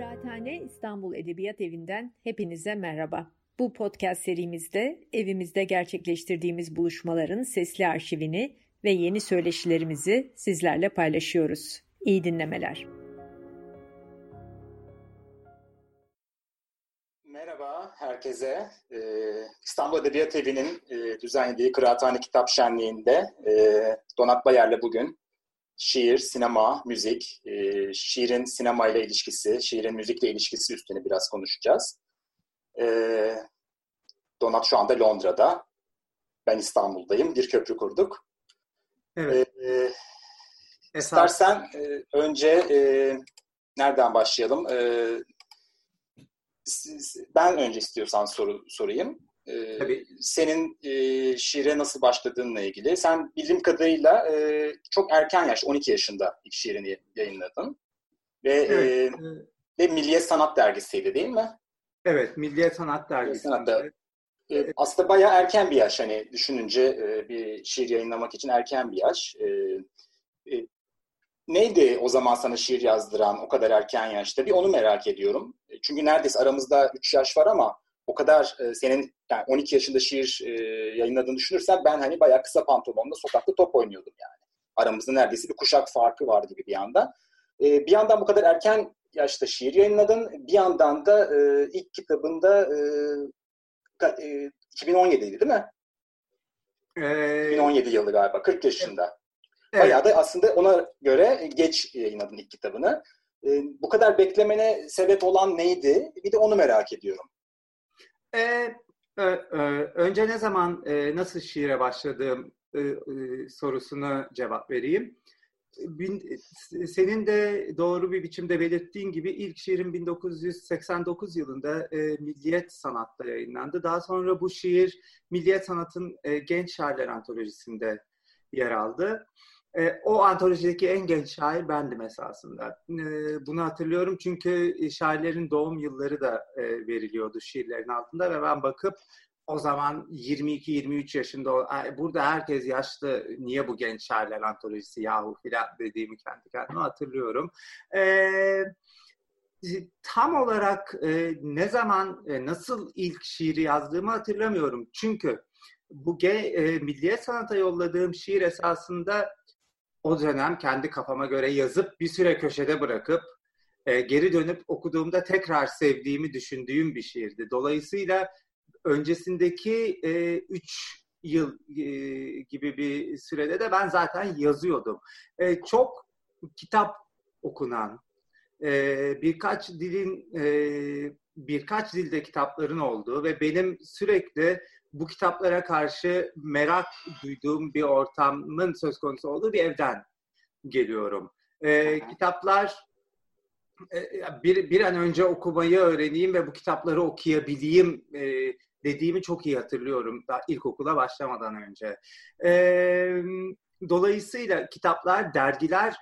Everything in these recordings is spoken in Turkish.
Kıraathane İstanbul Edebiyat Evi'nden hepinize merhaba. Bu podcast serimizde evimizde gerçekleştirdiğimiz buluşmaların sesli arşivini ve yeni söyleşilerimizi sizlerle paylaşıyoruz. İyi dinlemeler. Merhaba herkese. İstanbul Edebiyat Evi'nin düzenlediği Kıraathane Kitap Şenliği'nde Donat Bayır'la bugün şiir, sinema, müzik, şiirin sinemayla ilişkisi, şiirin müzikle ilişkisi üstüne biraz konuşacağız. Donat şu anda Londra'da, ben İstanbul'dayım, bir köprü kurduk. Evet. İstersen önce nereden başlayalım? Ben önce istiyorsan sorayım. Tabii. Senin şiire nasıl başladığınla ilgili. Sen bildiğim kadarıyla çok erken yaş, 12 yaşında ilk şiirini yayınladın. Ve, evet. Ve Milliyet Sanat Dergisi'ydi değil mi? Evet, Milliyet Sanat Dergisi. Aslında bayağı erken bir yaş. Hani düşününce bir şiir yayınlamak için erken bir yaş. Neydi o zaman sana şiir yazdıran o kadar erken yaşta? Bir onu merak ediyorum. Çünkü neredeyse aramızda 3 yaş var ama o kadar senin yani 12 yaşında şiir yayınladığını düşünürsen ben hani bayağı kısa pantolonla sokakta top oynuyordum yani. Aramızda neredeyse bir kuşak farkı vardı gibi bir yandan. Bir yandan bu kadar erken yaşta şiir yayınladın. Bir yandan da ilk kitabında 2017'ydi değil mi? 2017 yılı galiba. 40 yaşında. Evet. Bayağı da aslında ona göre geç yayınladın ilk kitabını. Bu kadar beklemene sebep olan neydi? Bir de onu merak ediyorum. Önce ne zaman, nasıl şiire başladığım sorusuna cevap vereyim. Senin de doğru bir biçimde belirttiğin gibi ilk şiirim 1989 yılında Milliyet Sanat'ta yayınlandı. Daha sonra bu şiir Milliyet Sanat'ın Genç Şairler Antolojisi'nde yer aldı. O antolojideki en genç şair bendim esasında. Bunu hatırlıyorum çünkü şairlerin doğum yılları da veriliyordu şiirlerin altında ve ben bakıp o zaman 22-23 yaşında burada herkes yaşlı, niye bu genç şairler antolojisi yahu filan dediğimi kendi kendime hatırlıyorum. Tam olarak ne zaman, nasıl ilk şiiri yazdığımı hatırlamıyorum. Çünkü bu Milliyet Sanat'a yolladığım şiir esasında o dönem kendi kafama göre yazıp bir süre köşede bırakıp geri dönüp okuduğumda tekrar sevdiğimi düşündüğüm bir şiirdi. Dolayısıyla öncesindeki 3 yıl gibi bir sürede de ben zaten yazıyordum. Çok kitap okunan, birkaç dilde kitapların olduğu ve benim sürekli bu kitaplara karşı merak duyduğum bir ortamın söz konusu olduğu bir evden geliyorum. Kitaplar bir an önce okumayı öğreneyim ve bu kitapları okuyabileyim dediğimi çok iyi hatırlıyorum. Daha ilkokula başlamadan önce. Dolayısıyla kitaplar, dergiler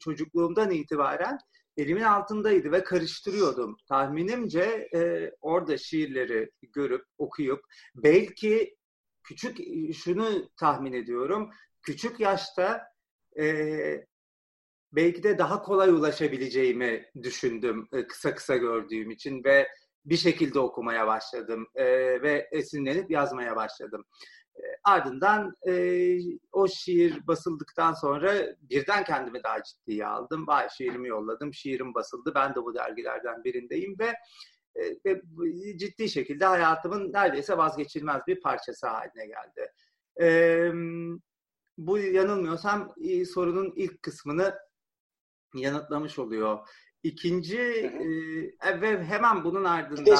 çocukluğumdan itibaren elimin altındaydı ve karıştırıyordum. Tahminimce orada şiirleri görüp, okuyup, belki şunu tahmin ediyorum, küçük yaşta belki de daha kolay ulaşabileceğimi düşündüm kısa kısa gördüğüm için ve bir şekilde okumaya başladım ve esinlenip yazmaya başladım. Ardından o şiir basıldıktan sonra birden kendimi daha ciddiye aldım. Vay, şiirimi yolladım, şiirim basıldı. Ben de bu dergilerden birindeyim ve ciddi şekilde hayatımın neredeyse vazgeçilmez bir parçası haline geldi. Bu yanılmıyorsam sorunun ilk kısmını yanıtlamış oluyor. İkinci ve hemen bunun ardından... Bir de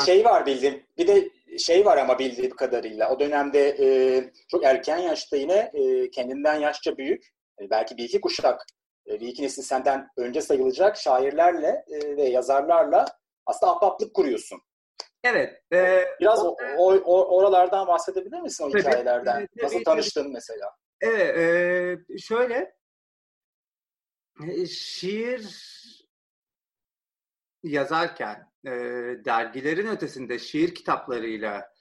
şey var ama bildiğim kadarıyla o dönemde çok erken yaşta yine kendinden yaşça büyük, belki bir iki kuşak, bir iki nesil senden önce sayılacak şairlerle ve yazarlarla aslında ahbaplık kuruyorsun. Evet. Biraz oralardan bahsedebilir misin o hikayelerden? Nasıl tanıştın mesela? Evet. Şöyle, şiir yazarken dergilerin ötesinde şiir kitaplarıyla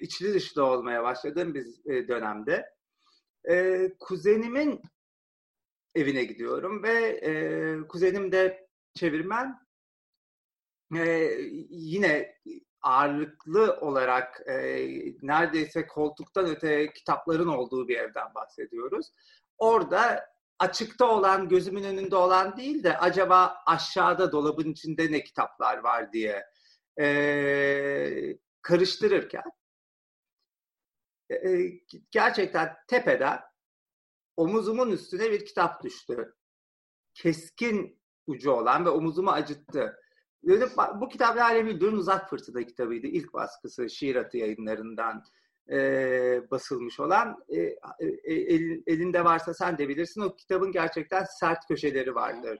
içli dışlı olmaya başladığım bir dönemde kuzenimin evine gidiyorum ve kuzenim de çevirmen yine ağırlıklı olarak neredeyse koltuktan öte kitapların olduğu bir evden bahsediyoruz. Orada açıkta olan, gözümün önünde olan değil de acaba aşağıda dolabın içinde ne kitaplar var diye karıştırırken gerçekten tepeden omuzumun üstüne bir kitap düştü. Keskin ucu olan ve omuzumu acıttı. Bu kitap Lale Müldür'ün Uzak Fırtına kitabıydı. İlk baskısı Şiir Sanatı yayınlarından basılmış olan. Elinde varsa sen de bilirsin, o kitabın gerçekten sert köşeleri vardır.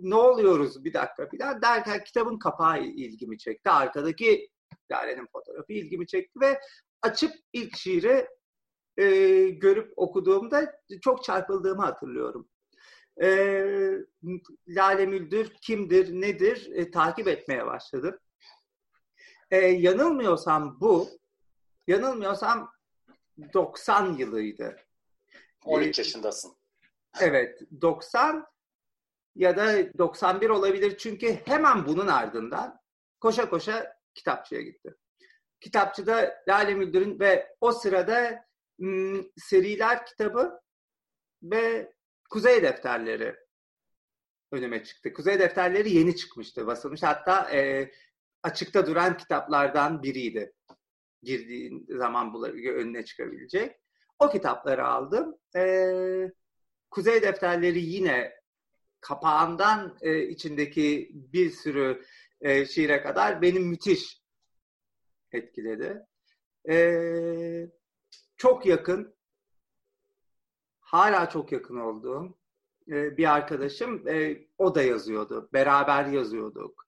Ne oluyoruz bir dakika falan derken kitabın kapağı ilgimi çekti. Arkadaki Lale'nin fotoğrafı ilgimi çekti ve açıp ilk şiiri görüp okuduğumda çok çarpıldığımı hatırlıyorum. Lale Müldür kimdir, nedir takip etmeye başladım. Yanılmıyorsam 90 yılıydı. 13 yaşındasın. Evet, 90 ya da 91 olabilir çünkü hemen bunun ardından koşa koşa kitapçıya gittim. Kitapçıda Lale Müldür'ün ve o sırada seriler kitabı ve Kuzey Defterleri önüme çıktı. Kuzey Defterleri yeni çıkmıştı, basılmış. Hatta açıkta duran kitaplardan biriydi. Girdiğin zaman önüne çıkabilecek. O kitapları aldım. Kuzey Defterleri yine kapağından içindeki bir sürü şiire kadar beni müthiş etkiledi. Çok yakın, hala çok yakın olduğum bir arkadaşım, o da yazıyordu, beraber yazıyorduk.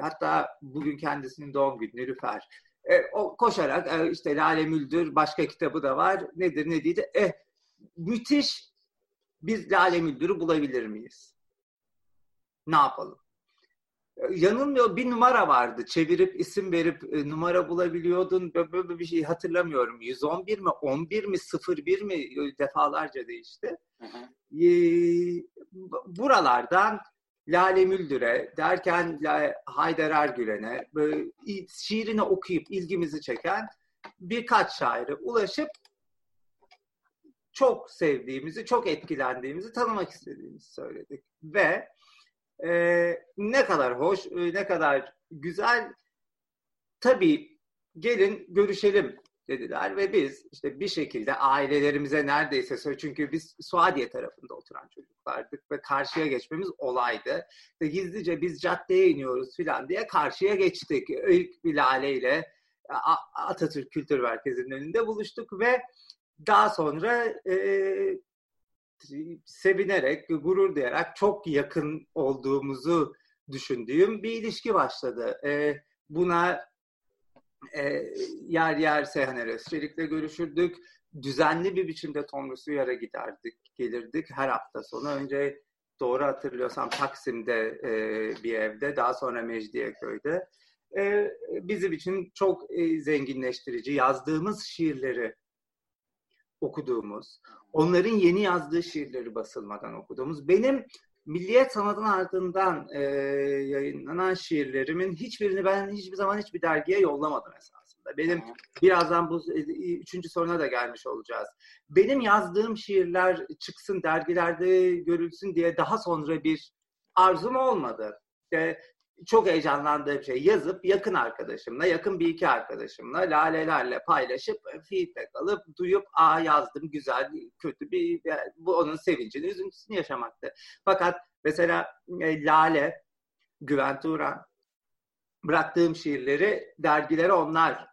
Hatta bugün kendisinin doğum günü, Nilüfer. O koşarak işte Lale Müldür, başka kitabı da var, nedir ne değildi. Müthiş, biz Lale Müldür'ü bulabilir miyiz? Ne yapalım? Yanılmıyor, bir numara vardı. Çevirip, isim verip numara bulabiliyordun. Böyle bir şey hatırlamıyorum. 111 mi, 11 mi, 01 mi defalarca değişti. Hı hı. Buralardan Lale Müldür'e derken Haydar Ergülen'e şiirini okuyup ilgimizi çeken birkaç şaire ulaşıp çok sevdiğimizi, çok etkilendiğimizi, tanımak istediğimizi söyledik. Ve ne kadar hoş, ne kadar güzel, tabii gelin görüşelim dediler ve biz işte bir şekilde ailelerimize neredeyse, çünkü biz Suadiye tarafında oturan çocuklardık ve karşıya geçmemiz olaydı. İşte gizlice biz caddeye iniyoruz filan diye karşıya geçtik. İlk bir Lale ile Atatürk Kültür Merkezi'nin önünde buluştuk ve daha sonra sevinerek, gurur duyarak çok yakın olduğumuzu düşündüğüm bir ilişki başladı. Buna yer yer Seyhan Eresçelik'le görüşürdük. Düzenli bir biçimde Tomris Uyar'a giderdik, gelirdik her hafta sonu. Önce doğru hatırlıyorsam Taksim'de bir evde, daha sonra Mecdiye Köy'de. Bizim için çok zenginleştirici, yazdığımız şiirleri okuduğumuz, onların yeni yazdığı şiirleri basılmadan okuduğumuz, benim Milliyet Sanat'ın ardından yayınlanan şiirlerimin hiçbirini ben hiçbir zaman hiçbir dergiye yollamadım esasında. Benim birazdan bu üçüncü soruna da gelmiş olacağız. Benim yazdığım şiirler çıksın, dergilerde görülsün diye daha sonra bir arzum olmadı. Çok heyecanlandığım şey yazıp yakın arkadaşımla, yakın bir iki arkadaşımla lalelerle paylaşıp feedback alıp duyup yazdım güzel, kötü bir yani bu onun sevincini, üzüntüsünü yaşamaktı. Fakat mesela Lale Güvent Uğran, bıraktığım şiirleri dergilere onlar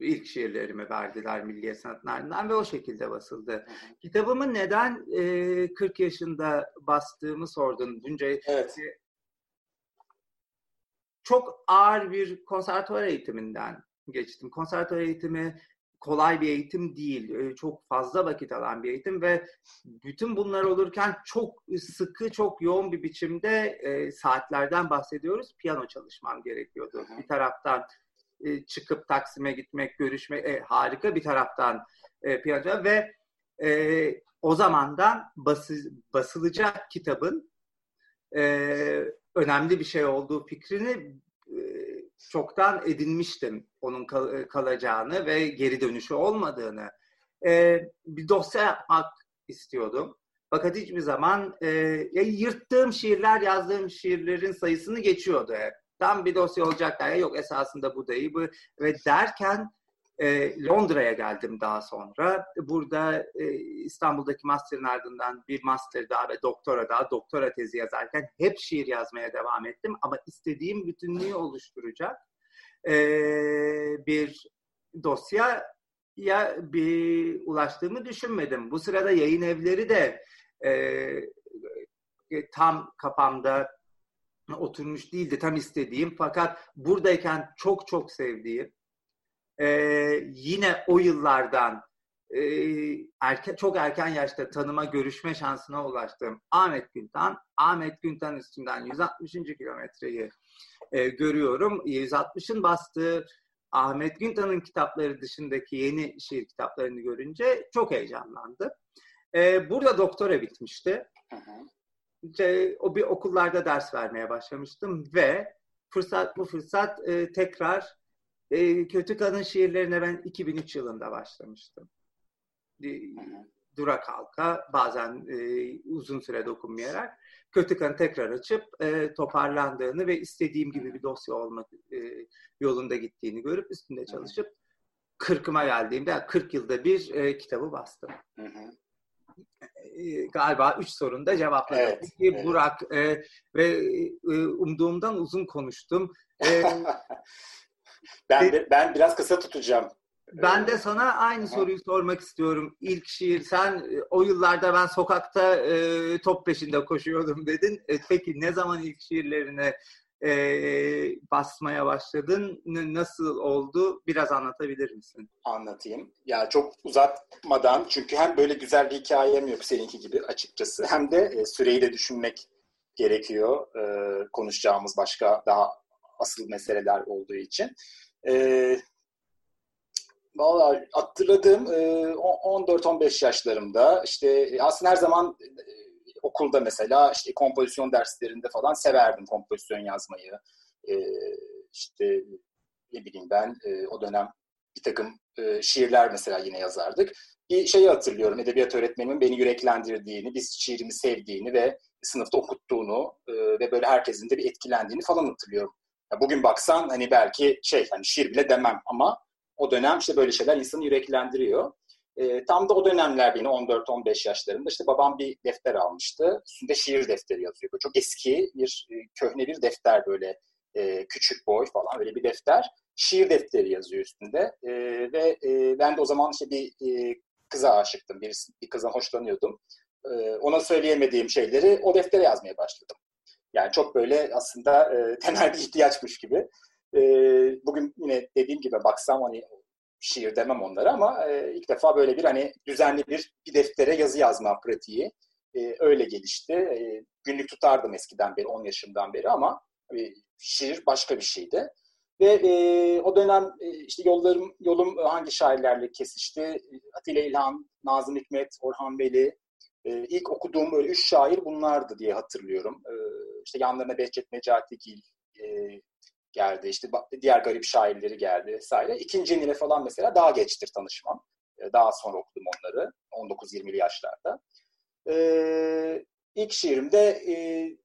ilk şiirlerimi verdiler Milliyet Sanat'ın ardından ve o şekilde basıldı. Kitabımı neden 40 yaşında bastığımı sordun. Bunca evet. Çok ağır bir konservatuvar eğitiminden geçtim. Konservatuvar eğitimi kolay bir eğitim değil. Çok fazla vakit alan bir eğitim ve bütün bunlar olurken çok sıkı, çok yoğun bir biçimde saatlerden bahsediyoruz. Piyano çalışmam gerekiyordu. Bir taraftan çıkıp Taksim'e gitmek, görüşmek harika. Bir taraftan piyano ve o zamandan basılacak kitabın önemli bir şey olduğu fikrini çoktan edinmiştim, onun kalacağını ve geri dönüşü olmadığını. Bir dosya yapmak istiyordum. Fakat hiçbir zaman yırttığım şiirler, yazdığım şiirlerin sayısını geçiyordu hep. Tam bir dosya olacak der, yok esasında bu değil bu. Ve derken Londra'ya geldim daha sonra. Burada İstanbul'daki master'ın ardından bir master daha ve doktora daha, doktora tezi yazarken hep şiir yazmaya devam ettim. Ama istediğim bütünlüğü oluşturacak bir dosya bir ulaştığımı düşünmedim. Bu sırada yayın evleri de tam kafamda oturmuş değildi, tam istediğim. Fakat buradayken çok çok sevdiğim, yine o yıllardan çok erken yaşta tanıma, görüşme şansına ulaştığım Ahmet Güntan, Ahmet Güntan üstünden 160. kilometreyi görüyorum. 160'ın bastığı Ahmet Güntan'ın kitapları dışındaki yeni şiir kitaplarını görünce çok heyecanlandım. Burada doktora bitmişti. O bir okullarda ders vermeye başlamıştım ve bu fırsat tekrar Kötü Kadın şiirlerine ben 2003 yılında başlamıştım. Dura kalka, bazen uzun süre dokunmayarak Kötü Kanı tekrar açıp toparlandığını ve istediğim gibi bir dosya olma yolunda gittiğini görüp üstünde çalışıp 40'ıma geldiğimde 40 yılda bir kitabı bastım. Galiba 3 sorun da cevapladım. Evet. Burak ve umduğumdan uzun konuştum. Ben biraz kısa tutacağım. Ben de sana aynı soruyu sormak istiyorum. İlk şiir, sen o yıllarda ben sokakta top peşinde koşuyordum dedin. Peki ne zaman ilk şiirlerine basmaya başladın? Nasıl oldu? Biraz anlatabilir misin? Anlatayım. Ya çok uzatmadan, çünkü hem böyle güzel bir hikayem yok seninki gibi açıkçası. Hem de süreyi de düşünmek gerekiyor. Konuşacağımız başka daha asıl meseleler olduğu için. Vallahi hatırladığım 14-15 yaşlarımda işte aslında her zaman okulda mesela işte kompozisyon derslerinde falan severdim kompozisyon yazmayı. İşte ne bileyim ben o dönem bir takım şiirler mesela yine yazardık. Bir şeyi hatırlıyorum, edebiyat öğretmenimin beni yüreklendirdiğini, biz şiirimi sevdiğini ve sınıfta okuttuğunu ve böyle herkesin de bir etkilendiğini falan hatırlıyorum. Ya bugün baksan hani belki hani şiir bile demem ama o dönem işte böyle şeyler insanı yüreklendiriyor. Tam da o dönemler beni 14-15 yaşlarımda işte babam bir defter almıştı. Üstünde şiir defteri yazıyor. Böyle çok eski bir köhne bir defter böyle küçük boy falan böyle bir defter. Şiir defteri yazıyor üstünde ve ben de o zaman işte bir kıza aşıktım. Bir kızdan hoşlanıyordum. Ona söyleyemediğim şeyleri o deftere yazmaya başladım. Yani çok böyle aslında temel bir ihtiyaçmış gibi. Bugün yine dediğim gibi baksam hani şiir demem onlara ama ilk defa böyle bir hani düzenli bir deftere yazı yazma pratiği öyle gelişti. Günlük tutardım eskiden beri, 10 yaşımdan beri ama şiir başka bir şeydi. Ve o dönem işte yolum hangi şairlerle kesişti? Atilla İlhan, Nazım Hikmet, Orhan Veli. İlk okuduğum böyle 3 şair bunlardı diye hatırlıyorum. İşte yanlarına Behçet Necatigil geldi. İşte diğer garip şairleri geldi vesaire. İkinci ile falan mesela daha geçtir tanışmam. Daha sonra okudum onları. 19-20'li yaşlarda. İlk şiirim de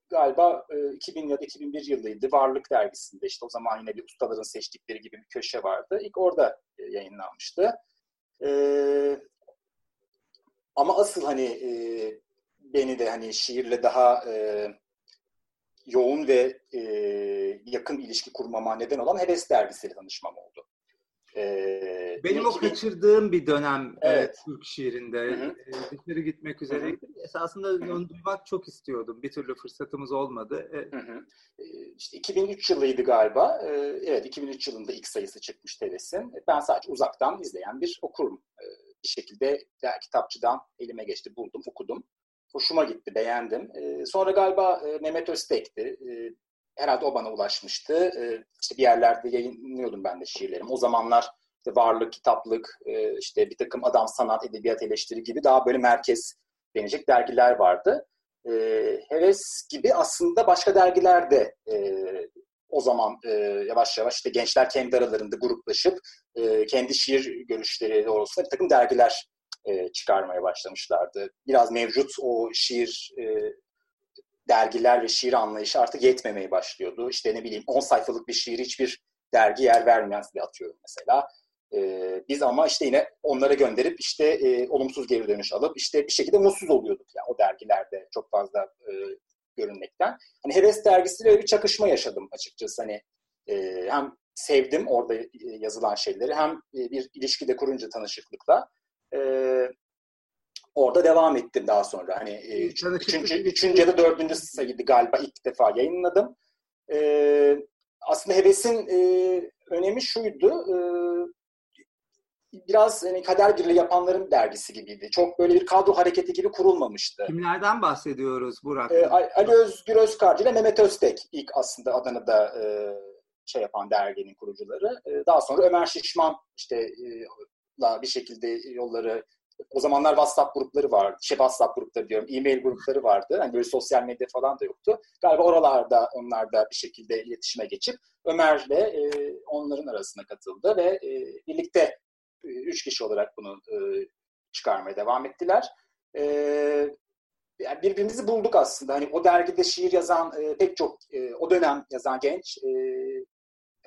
galiba 2000 ya da 2001 yılıydı. Varlık dergisinde işte o zaman yine bir ustaların seçtikleri gibi bir köşe vardı. İlk orada yayınlanmıştı. Ama asıl hani beni de hani şiirle daha yoğun ve yakın ilişki kurmama neden olan Heves dergisiyle tanışmam oldu. Benim o kaçırdığım bir dönem Türk şiirinde. Dışarı gitmek üzereydi. Esasında onu duymak çok istiyordum. Bir türlü fırsatımız olmadı. İşte 2003 yılıydı galiba. 2003 yılında ilk sayısı çıkmış Heves'in. Ben sadece uzaktan izleyen bir okurum. Bir şekilde kitapçıdan elime geçti, buldum, okudum. Hoşuma gitti, beğendim. Sonra galiba Mehmet Öztek'ti. Herhalde o bana ulaşmıştı. İşte bir yerlerde yayınlıyordum ben de şiirlerimi. O zamanlar işte varlık, kitaplık, işte bir takım adam sanat, edebiyat eleştiri gibi daha böyle merkez denecek dergiler vardı. Heves gibi aslında başka dergiler de o zaman yavaş yavaş işte gençler kendi aralarında gruplaşıp kendi şiir görüşleri doğrultusunda bir takım dergiler çıkarmaya başlamışlardı. Biraz mevcut o şiir dergiler ve şiir anlayışı artık yetmemeye başlıyordu. İşte ne bileyim 10 sayfalık bir şiiri hiçbir dergi yer vermeyen diye atıyorum mesela. Biz ama işte yine onlara gönderip işte olumsuz geri dönüş alıp işte bir şekilde mutsuz oluyorduk yani o dergilerde çok fazla görünmekten. Hani Heves dergisiyle bir çakışma yaşadım açıkçası. Hani hem sevdim orada yazılan şeyleri hem bir ilişkide kurunca tanışıklıkla orada devam ettim daha sonra. Hani üçüncü ya da dördüncü sayıydı galiba ilk defa yayınladım. Aslında Heves'in önemi şuydu. Biraz hani kader birliği yapanların dergisi gibiydi. Çok böyle bir kadro hareketi gibi kurulmamıştı. Kimlerden bahsediyoruz Burak? Ali Özgür Özkarcı ile Mehmet Öztek ilk aslında Adana'da şey yapan derginin kurucuları. Daha sonra Ömer Şişman işte bir şekilde yolları, o zamanlar WhatsApp grupları vardı. WhatsApp grupları diyorum, e-mail grupları vardı. Hani böyle sosyal medya falan da yoktu. Galiba oralarda onlar da bir şekilde iletişime geçip Ömer'le onların arasına katıldı ve birlikte 3 kişi olarak bunu çıkarmaya devam ettiler. Yani birbirimizi bulduk aslında. Hani o dergide şiir yazan pek çok o dönem yazan genç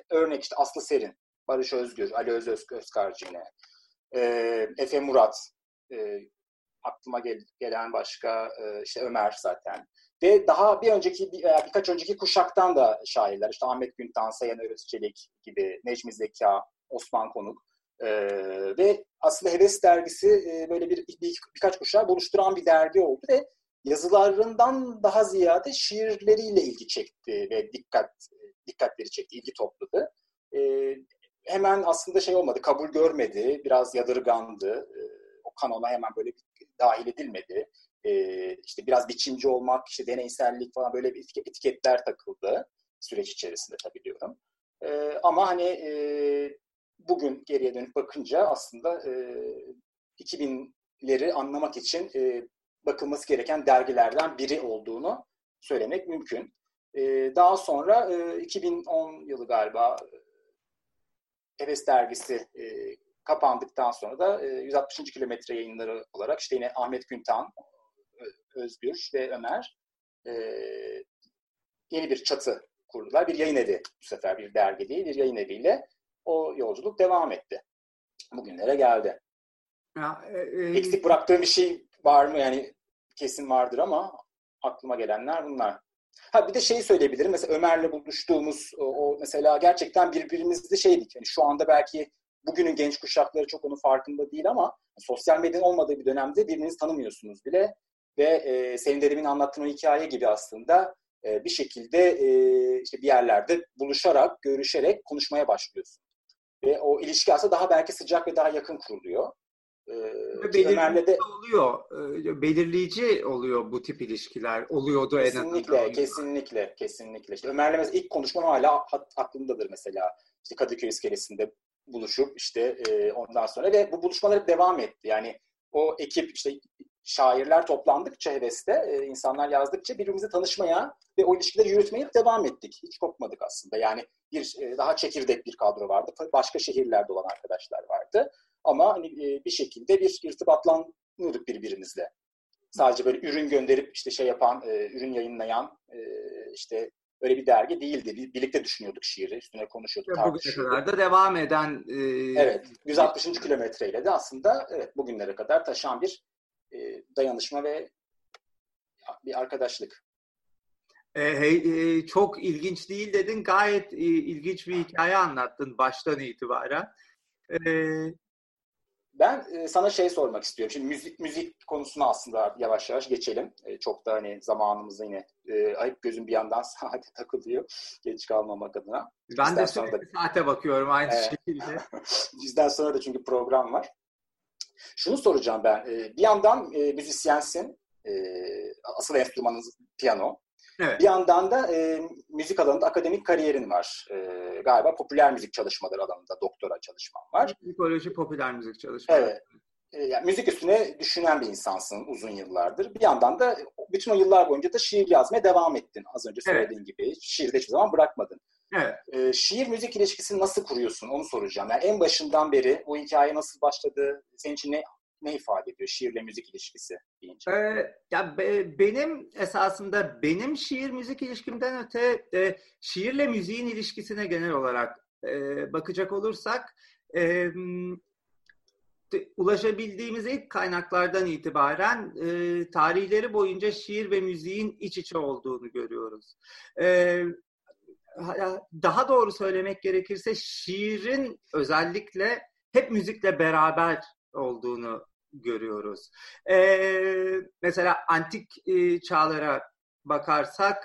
örnek işte Aslı Serin, Barış Özgür, Ali Özkarcı yine, Efe Murat, aklıma gelen başka işte Ömer zaten ve daha bir önceki birkaç önceki kuşaktan da şairler işte Ahmet Güntan, Seyhan Eresçelik gibi, Necmi Zeka, Osman Konuk. Ve aslında Heves dergisi böyle birkaç kuşağı buluşturan bir dergi oldu ve yazılarından daha ziyade şiirleriyle ilgi çekti ve dikkatleri çekti, ilgi topladı. Hemen aslında şey olmadı, kabul görmedi, biraz yadırgandı. O kanona hemen böyle dahil edilmedi. İşte biraz biçimci olmak, işte deneysellik falan böyle etiketler takıldı süreç içerisinde tabii diyorum. Ama hani bugün geriye dönüp bakınca aslında 2000'leri anlamak için bakılması gereken dergilerden biri olduğunu söylemek mümkün. Daha sonra 2010 yılı galiba Heves dergisi kapandıktan sonra da 160. kilometre yayınları olarak işte yine Ahmet Güntan, Özgür ve Ömer yeni bir çatı kurdular. Bir yayın evi bu sefer, bir dergi değil, bir yayın eviyle o yolculuk devam etti. Bugünlere geldi. Eksik bıraktığım bir şey var mı? Yani kesin vardır ama aklıma gelenler bunlar. Bir de şeyi söyleyebilirim. Mesela Ömer'le buluştuğumuz o mesela gerçekten birbirimizle şeydik. Yani şu anda belki bugünün genç kuşakları çok onun farkında değil ama sosyal medyanın olmadığı bir dönemde birbirinizi tanımıyorsunuz bile ve senin dedemin anlattığın o hikaye gibi aslında bir şekilde işte bir yerlerde buluşarak, görüşerek konuşmaya başlıyorsun. Ve o ilişki aslında daha belki sıcak ve daha yakın kuruluyor. Belirleyici oluyor bu tip ilişkiler. Oluyordu en azından. Kesinlikle. İşte Ömer'le mesela ilk konuşmam hala aklımdadır mesela. İşte Kadıköy iskelesinde buluşup işte ondan sonra ve bu buluşmalar hep devam etti. Yani o ekip işte şairler toplandıkça Heves'te, insanlar yazdıkça birbirimize tanışmaya ve o ilişkileri yürütmeye devam ettik. Hiç kopmadık aslında. Yani bir daha çekirdek bir kadro vardı. Başka şehirlerde olan arkadaşlar vardı. Ama hani bir şekilde bir irtibatlanıyorduk birbirimizle. Sadece böyle ürün gönderip işte şey yapan, ürün yayınlayan işte öyle bir dergi değildi. Birlikte düşünüyorduk şiiri, üstüne konuşuyorduk, tartışıyorduk. Bugüne kadar da devam eden... Evet, 160. kilometreyle de aslında evet, bugünlere kadar taşan bir dayanışma ve bir arkadaşlık. Çok ilginç değil dedin. Gayet ilginç bir hikaye anlattın baştan itibaren. Ben sana şey sormak istiyorum. Şimdi müzik konusuna aslında yavaş yavaş geçelim. Çok da hani zamanımızda yine ayıp gözüm bir yandan saate takılıyor. Geç kalmamak adına. Ben de sürekli saate bakıyorum aynı şekilde. Bizden sonra da çünkü program var. Şunu soracağım ben. Bir yandan müzisyensin. Asıl enstrümanınız piyano. Evet. Bir yandan da müzik alanında akademik kariyerin var. Galiba popüler müzik çalışmaları alanında doktora çalışman var. Müzikoloji, popüler müzik çalışmaları. Evet. Yani müzik üstüne düşünen bir insansın uzun yıllardır. Bir yandan da bütün o yıllar boyunca da şiir yazmaya devam ettin. Az önce söylediğin gibi. Şiirde hiçbir zaman bırakmadın. Evet. Şiir müzik ilişkisini nasıl kuruyorsun? Onu soracağım. Yani en başından beri o hikaye nasıl başladı? Senin için ne ifade ediyor şiirle müzik ilişkisi deyince? Benim şiir müzik ilişkimden öte şiirle müziğin ilişkisine genel olarak bakacak olursak ulaşabildiğimiz ilk kaynaklardan itibaren tarihleri boyunca şiir ve müziğin iç içe olduğunu görüyoruz. Daha doğru söylemek gerekirse şiirin özellikle hep müzikle beraber olduğunu görüyoruz. Mesela antik çağlara bakarsak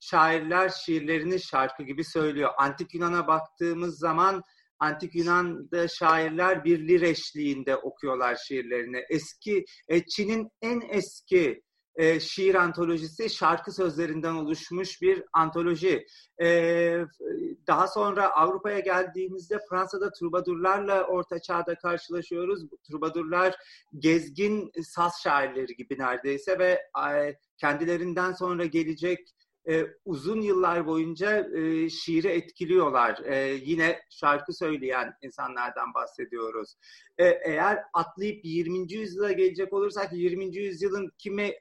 şairler şiirlerini şarkı gibi söylüyor. Antik Yunan'a baktığımız zaman Antik Yunan'da şairler bir lir eşliğinde okuyorlar şiirlerini. Çin'in en eski şiir antolojisi şarkı sözlerinden oluşmuş bir antoloji. Daha sonra Avrupa'ya geldiğimizde Fransa'da trubadurlarla Orta Çağ'da karşılaşıyoruz. Trubadurlar gezgin saz şairleri gibi neredeyse ve kendilerinden sonra gelecek uzun yıllar boyunca şiiri etkiliyorlar. Yine şarkı söyleyen insanlardan bahsediyoruz. Eğer atlayıp 20. yüzyıla gelecek olursak 20. yüzyılın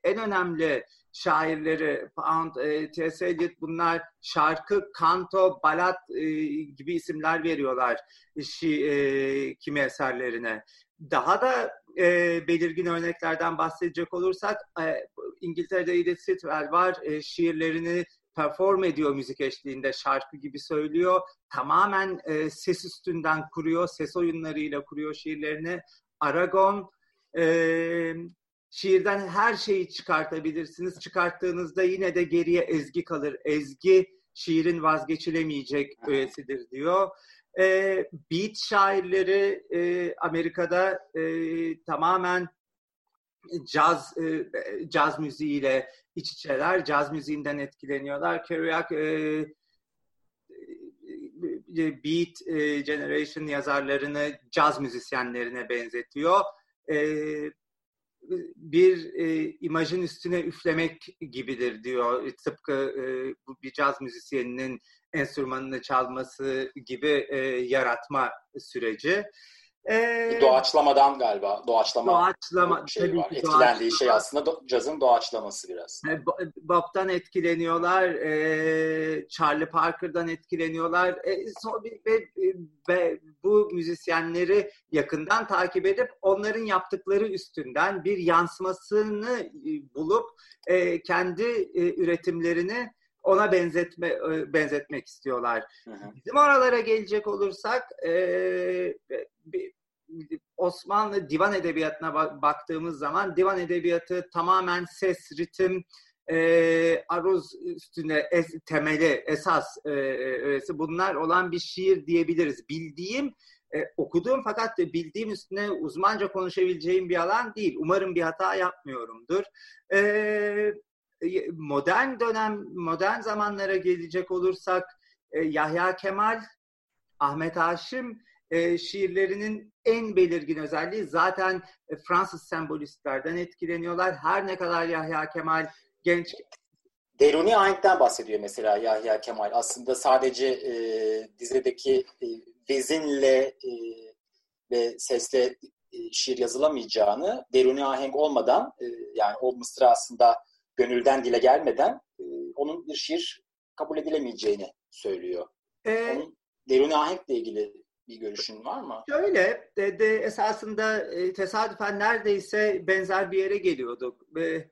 en önemli şairleri Pound, T.S. Eliot bunlar şarkı, kanto, balat gibi isimler veriyorlar kimi eserlerine. Daha da belirgin örneklerden bahsedecek olursak İngiltere'de Edith Sitwell var. Şiirlerini perform ediyor müzik eşliğinde. Şarkı gibi söylüyor. Tamamen ses üstünden kuruyor. Ses oyunlarıyla kuruyor şiirlerini. Aragon şiirden her şeyi çıkartabilirsiniz. Çıkarttığınızda yine de geriye ezgi kalır. Ezgi şiirin vazgeçilemeyecek öğesidir diyor. Beat şairleri Amerika'da tamamen caz müziğiyle iç içeler, caz müziğinden etkileniyorlar. Kerouac, Beat Generation yazarlarını caz müzisyenlerine benzetiyor. Bir imajın üstüne üflemek gibidir diyor. Tıpkı bir caz müzisyeninin enstrümanını çalması gibi yaratma süreci. Doğaçlamadan galiba. Doğaçlama şey var. Etkilendiği şey aslında cazın doğaçlaması biraz. Bob'dan etkileniyorlar. Charlie Parker'dan etkileniyorlar. Bu müzisyenleri yakından takip edip onların yaptıkları üstünden bir yansımasını bulup kendi üretimlerini ona benzetmek istiyorlar. Hı hı. Bizim oralara gelecek olursak Osmanlı divan edebiyatına baktığımız zaman divan edebiyatı tamamen ses, ritim, aruz üstüne temeli, esas öğesi bunlar olan bir şiir diyebiliriz. Okuduğum fakat bildiğim üstüne uzmanca konuşabileceğim bir alan değil. Umarım bir hata yapmıyorumdur. Modern zamanlara gelecek olursak Yahya Kemal, Ahmet Haşim şiirlerinin en belirgin özelliği zaten Fransız sembolistlerden etkileniyorlar. Her ne kadar Yahya Kemal genç... Deruni Aheng'den bahsediyor mesela Yahya Kemal. Aslında sadece dizedeki vezinle ve sesle şiir yazılamayacağını Deruni Aheng olmadan yani o mısra aslında gönülden dile gelmeden onun bir şiir kabul edilemeyeceğini söylüyor. Deruni Aheng'le ilgili bir görüşün var mı? Şöyle, esasında tesadüfen neredeyse benzer bir yere geliyorduk.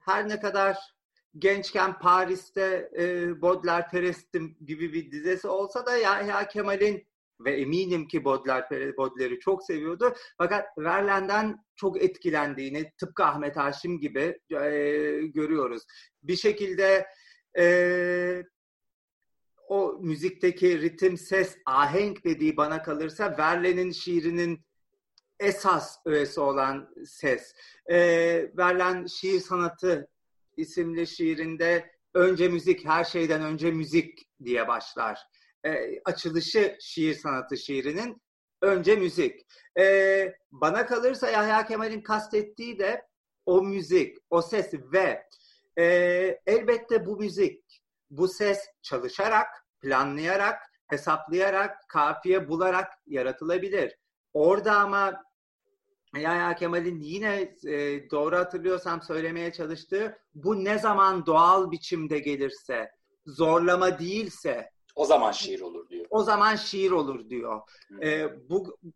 Her ne kadar gençken Paris'te Baudelaire Perestim gibi bir dizesi olsa da Yahya Kemal'in ve eminim ki Baudelaire'i çok seviyordu. Fakat Verlaine'den çok etkilendiğini tıpkı Ahmet Haşim gibi görüyoruz. Bir şekilde o müzikteki ritim, ses, ahenk dediği bana kalırsa Verlaine'in şiirinin esas öğesi olan ses. Verlaine Şiir Sanatı isimli şiirinde önce müzik, her şeyden önce müzik diye başlar. Açılışı şiir sanatı şiirinin önce müzik. Bana kalırsa Yahya Kemal'in kastettiği de o müzik, o ses ve Elbette bu müzik, bu ses çalışarak, planlayarak, hesaplayarak, kafiye bularak yaratılabilir. Orada ama Yahya Kemal'in yine doğru hatırlıyorsam söylemeye çalıştığı, bu ne zaman doğal biçimde gelirse, zorlama değilse, o zaman şiir olur diyor. O zaman şiir olur diyor.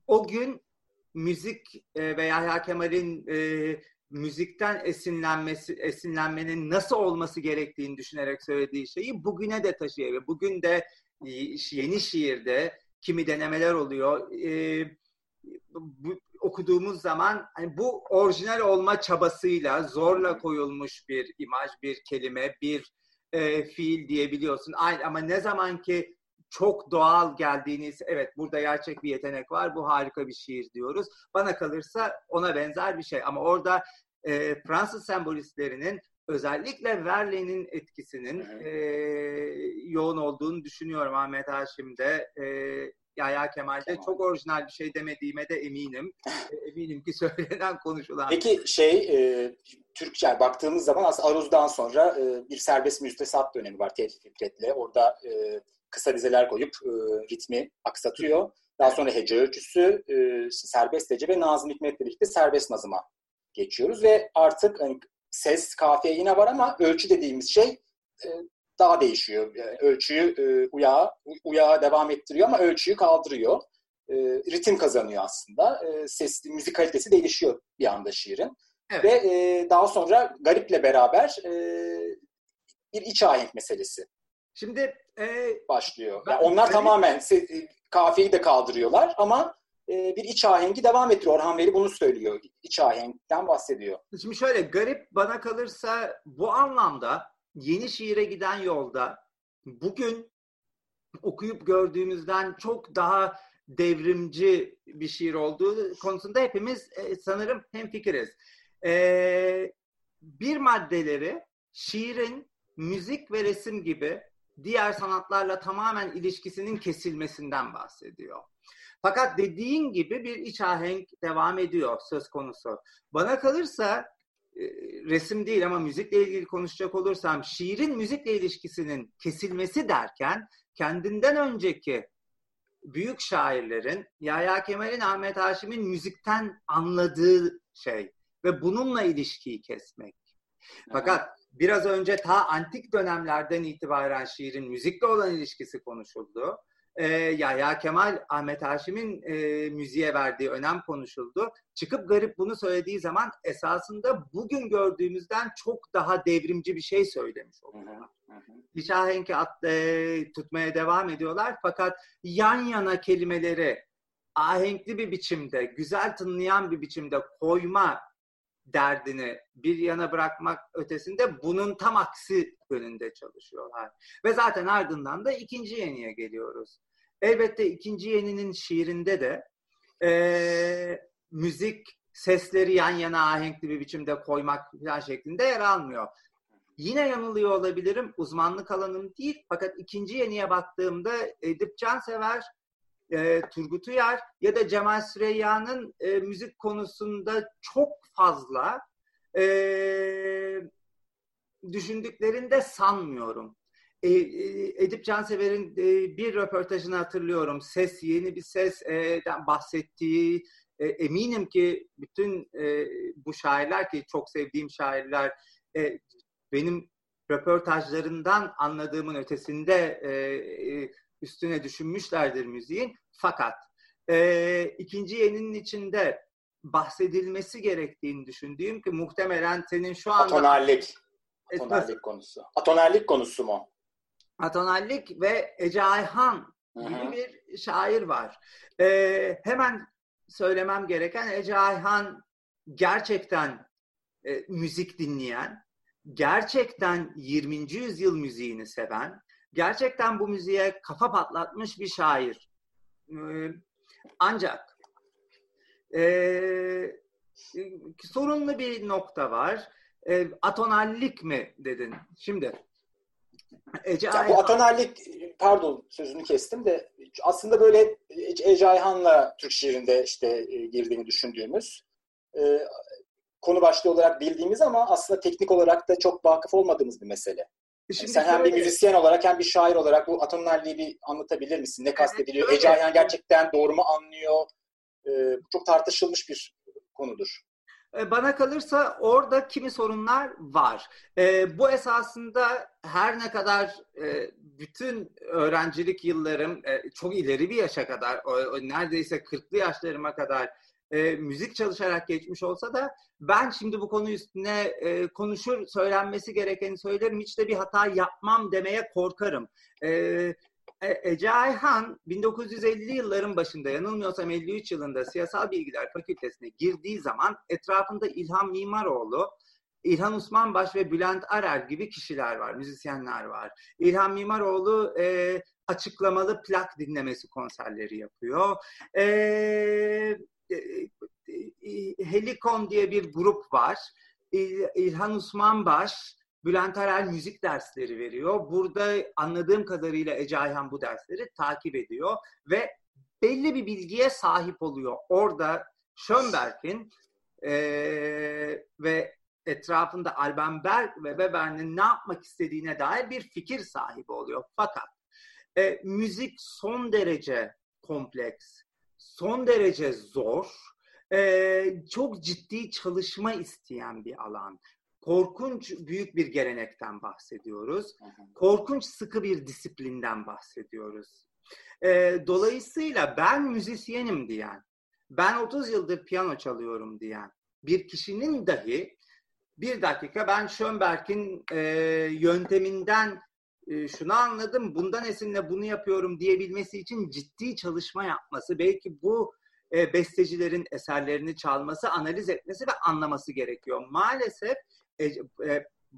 O gün müzik ve Yahya Kemal'in müzikten esinlenmenin nasıl olması gerektiğini düşünerek söylediği şeyi bugüne de taşıyabilir. Bugün de yeni şiirde kimi denemeler oluyor. Okuduğumuz zaman hani bu orijinal olma çabasıyla zorla koyulmuş bir imaj, bir kelime, bir fiil diyebiliyorsun. Aynı, ama ne zaman ki çok doğal geldiğiniz, evet burada gerçek bir yetenek var, bu harika bir şiir diyoruz. Bana kalırsa ona benzer bir şey. Ama orada Fransız sembolistlerinin özellikle Verlaine'in etkisinin yoğun olduğunu düşünüyorum. Ahmet Haşim'de, Yahya Kemal'de çok orijinal bir şey demediğime de eminim. Eminim ki söylenen, konuşulan. Peki Türkçe baktığımız zaman aslında Aruz'dan sonra bir serbest müstesat dönemi var Tevfik Fikret'le. Orada kısa dizeler koyup ritmi aksatıyor. Daha sonra hece ölçüsü, serbest hece ve Nazım Hikmet'le birlikte serbest nazıma geçiyoruz ve artık hani, ses kafiye yine var ama ölçü dediğimiz şey daha değişiyor. Yani ölçüyü uyağa devam ettiriyor ama ölçüyü kaldırıyor. Ritim kazanıyor aslında. Sesli, müzik kalitesi değişiyor bir anda şiirin. Evet. Ve daha sonra Garip'le beraber bir iç ahenk meselesi. Şimdi başlıyor. Yani onlar tamamen kafiyeyi de kaldırıyorlar ama bir iç ahengi devam ettiriyor. Orhan Veli bunu söylüyor. İç ahenkten bahsediyor. Şimdi şöyle, Garip bana kalırsa bu anlamda yeni şiire giden yolda bugün okuyup gördüğümüzden çok daha devrimci bir şiir olduğu konusunda hepimiz sanırım hemfikiriz. Bir maddeleri şiirin müzik ve resim gibi diğer sanatlarla tamamen ilişkisinin kesilmesinden bahsediyor. Fakat dediğin gibi bir iç ahenk devam ediyor söz konusu. Bana kalırsa resim değil ama müzikle ilgili konuşacak olursam, şiirin müzikle ilişkisinin kesilmesi derken kendinden önceki büyük şairlerin, Yahya Kemal'in, Ahmet Haşim'in müzikten anladığı şey ve bununla ilişkiyi kesmek. Fakat biraz önce ta antik dönemlerden itibaren şiirin müzikle olan ilişkisi konuşuldu. Yahya Kemal, Ahmet Haşim'in müziğe verdiği önem konuşuldu. Çıkıp Garip bunu söylediği zaman esasında bugün gördüğümüzden çok daha devrimci bir şey söylemiş oluyorlar. İç ahenki tutmaya devam ediyorlar fakat yan yana kelimeleri ahenkli bir biçimde, güzel tınlayan bir biçimde koyma derdini bir yana bırakmak ötesinde bunun tam aksi yönünde çalışıyorlar. Ve zaten ardından da ikinci yeniye geliyoruz. Elbette ikinci yeninin şiirinde de müzik, sesleri yan yana ahenkli bir biçimde koymak falan şeklinde yer almıyor. Yine yanılıyor olabilirim, uzmanlık alanım değil. Fakat ikinci yeniye baktığımda Edip Cansever, Turgut Uyar ya da Cemal Süreyya'nın müzik konusunda çok fazla düşündüklerini de sanmıyorum. Edip Cansever'in bir röportajını hatırlıyorum. Ses, yeni bir sesten bahsettiği, eminim ki bütün bu şairler ki çok sevdiğim şairler benim röportajlarından anladığımın ötesinde üstüne düşünmüşlerdir müziğin. Fakat ikinci yeninin içinde bahsedilmesi gerektiğini düşündüğüm ki muhtemelen senin şu anda... Atonallik konusu. Atonallik konusu mu? Atonallik ve Ece Ayhan gibi bir şair var. Hemen söylemem gereken, Ece Ayhan gerçekten müzik dinleyen, gerçekten 20. yüzyıl müziğini seven, gerçekten bu müziğe kafa patlatmış bir şair. Ancak sorunlu bir nokta var. Atonallik mi dedin? Şimdi Ece Ayhan... Bu atonallik, pardon sözünü kestim de, aslında böyle Ece Ayhan'la Türk şiirinde işte girdiğini düşündüğümüz konu başlığı olarak bildiğimiz ama aslında teknik olarak da çok vakıf olmadığımız bir mesele. Şimdi sen hem bir müzisyen olarak hem bir şair olarak bu atonalliği bir anlatabilir misin? Ne kastediliyor? Ece Ayhan gerçekten doğru mu anlıyor? Çok tartışılmış bir konudur. Bana kalırsa orada kimi sorunlar var. Bu esasında her ne kadar bütün öğrencilik yıllarım çok ileri bir yaşa kadar, neredeyse 40'lı yaşlarıma kadar müzik çalışarak geçmiş olsa da ben şimdi bu konu üstüne konuşur, söylenmesi gerekeni söylerim, hiç de bir hata yapmam demeye korkarım. Ece Ayhan 1950'li yılların başında, yanılmıyorsam 53 yılında Siyasal Bilgiler Fakültesi'ne girdiği zaman etrafında İlhan Mimaroğlu, İlhan Usmanbaş ve Bülent Arer gibi kişiler var, müzisyenler var. İlhan Mimaroğlu açıklamalı plak dinlemesi konserleri yapıyor. Helikon diye bir grup var. İlhan Usmanbaş, Bülent Arer müzik dersleri veriyor. Burada anladığım kadarıyla Ece Ayhan bu dersleri takip ediyor ve belli bir bilgiye sahip oluyor. Orada Schönberg'in ve etrafında Albenberg ve Weber'in ne yapmak istediğine dair bir fikir sahibi oluyor. Fakat müzik son derece kompleks, son derece zor, çok ciddi çalışma isteyen bir alan. Korkunç büyük bir gelenekten bahsediyoruz. Korkunç sıkı bir disiplinden bahsediyoruz. Dolayısıyla ben müzisyenim diyen, ben 30 yıldır piyano çalıyorum diyen bir kişinin dahi bir dakika ben Schönberg'in yönteminden şunu anladım, bundan esinle bunu yapıyorum diyebilmesi için ciddi çalışma yapması, belki bu bestecilerin eserlerini çalması, analiz etmesi ve anlaması gerekiyor. Maalesef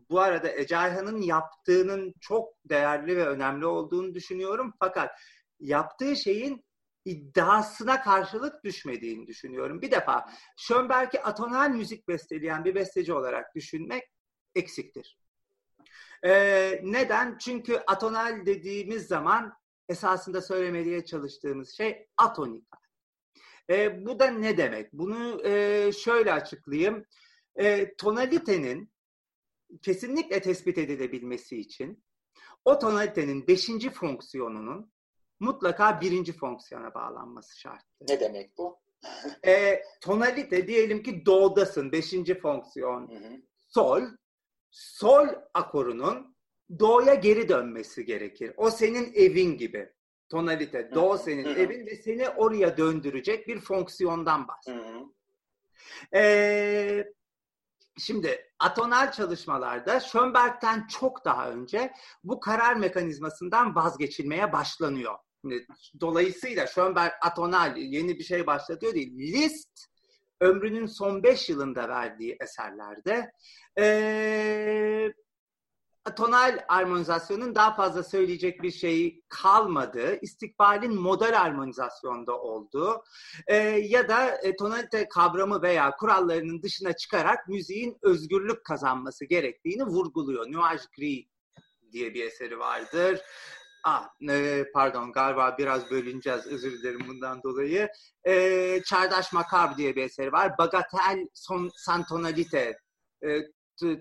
bu arada Ece Ayhan'ın yaptığının çok değerli ve önemli olduğunu düşünüyorum. Fakat yaptığı şeyin iddiasına karşılık düşmediğini düşünüyorum. Bir defa Schönberg'i atonal müzik besteleyen bir besteci olarak düşünmek eksiktir. Neden? Çünkü atonal dediğimiz zaman esasında söylemeye çalıştığımız şey atonika. Bu da ne demek? Bunu şöyle açıklayayım. Tonalitenin kesinlikle tespit edilebilmesi için o tonalitenin 5. fonksiyonunun mutlaka 1. fonksiyona bağlanması şart. Ne demek bu? Tonalite, diyelim ki do'dasın, 5. fonksiyon, sol. Sol akorunun do'ya geri dönmesi gerekir. O senin evin gibi. Tonalite, do senin evin ve seni oraya döndürecek bir fonksiyondan bahsediyor. Şimdi atonal çalışmalarda Schönberg'ten çok daha önce bu karar mekanizmasından vazgeçilmeye başlanıyor. Dolayısıyla Schönberg atonal yeni bir şey başlatıyor değil. Liszt ömrünün son 5 yılında verdiği eserlerde tonal armonizasyonun daha fazla söyleyecek bir şey kalmadığı, istikbalin modal armonizasyonda olduğu ya da tonalite kavramı veya kurallarının dışına çıkarak müziğin özgürlük kazanması gerektiğini vurguluyor. Nuage Gris diye bir eseri vardır. Pardon, galiba biraz bölüneceğiz, özür dilerim bundan dolayı. Çardaş Makab diye bir eseri var. Bagatel sans tonalité,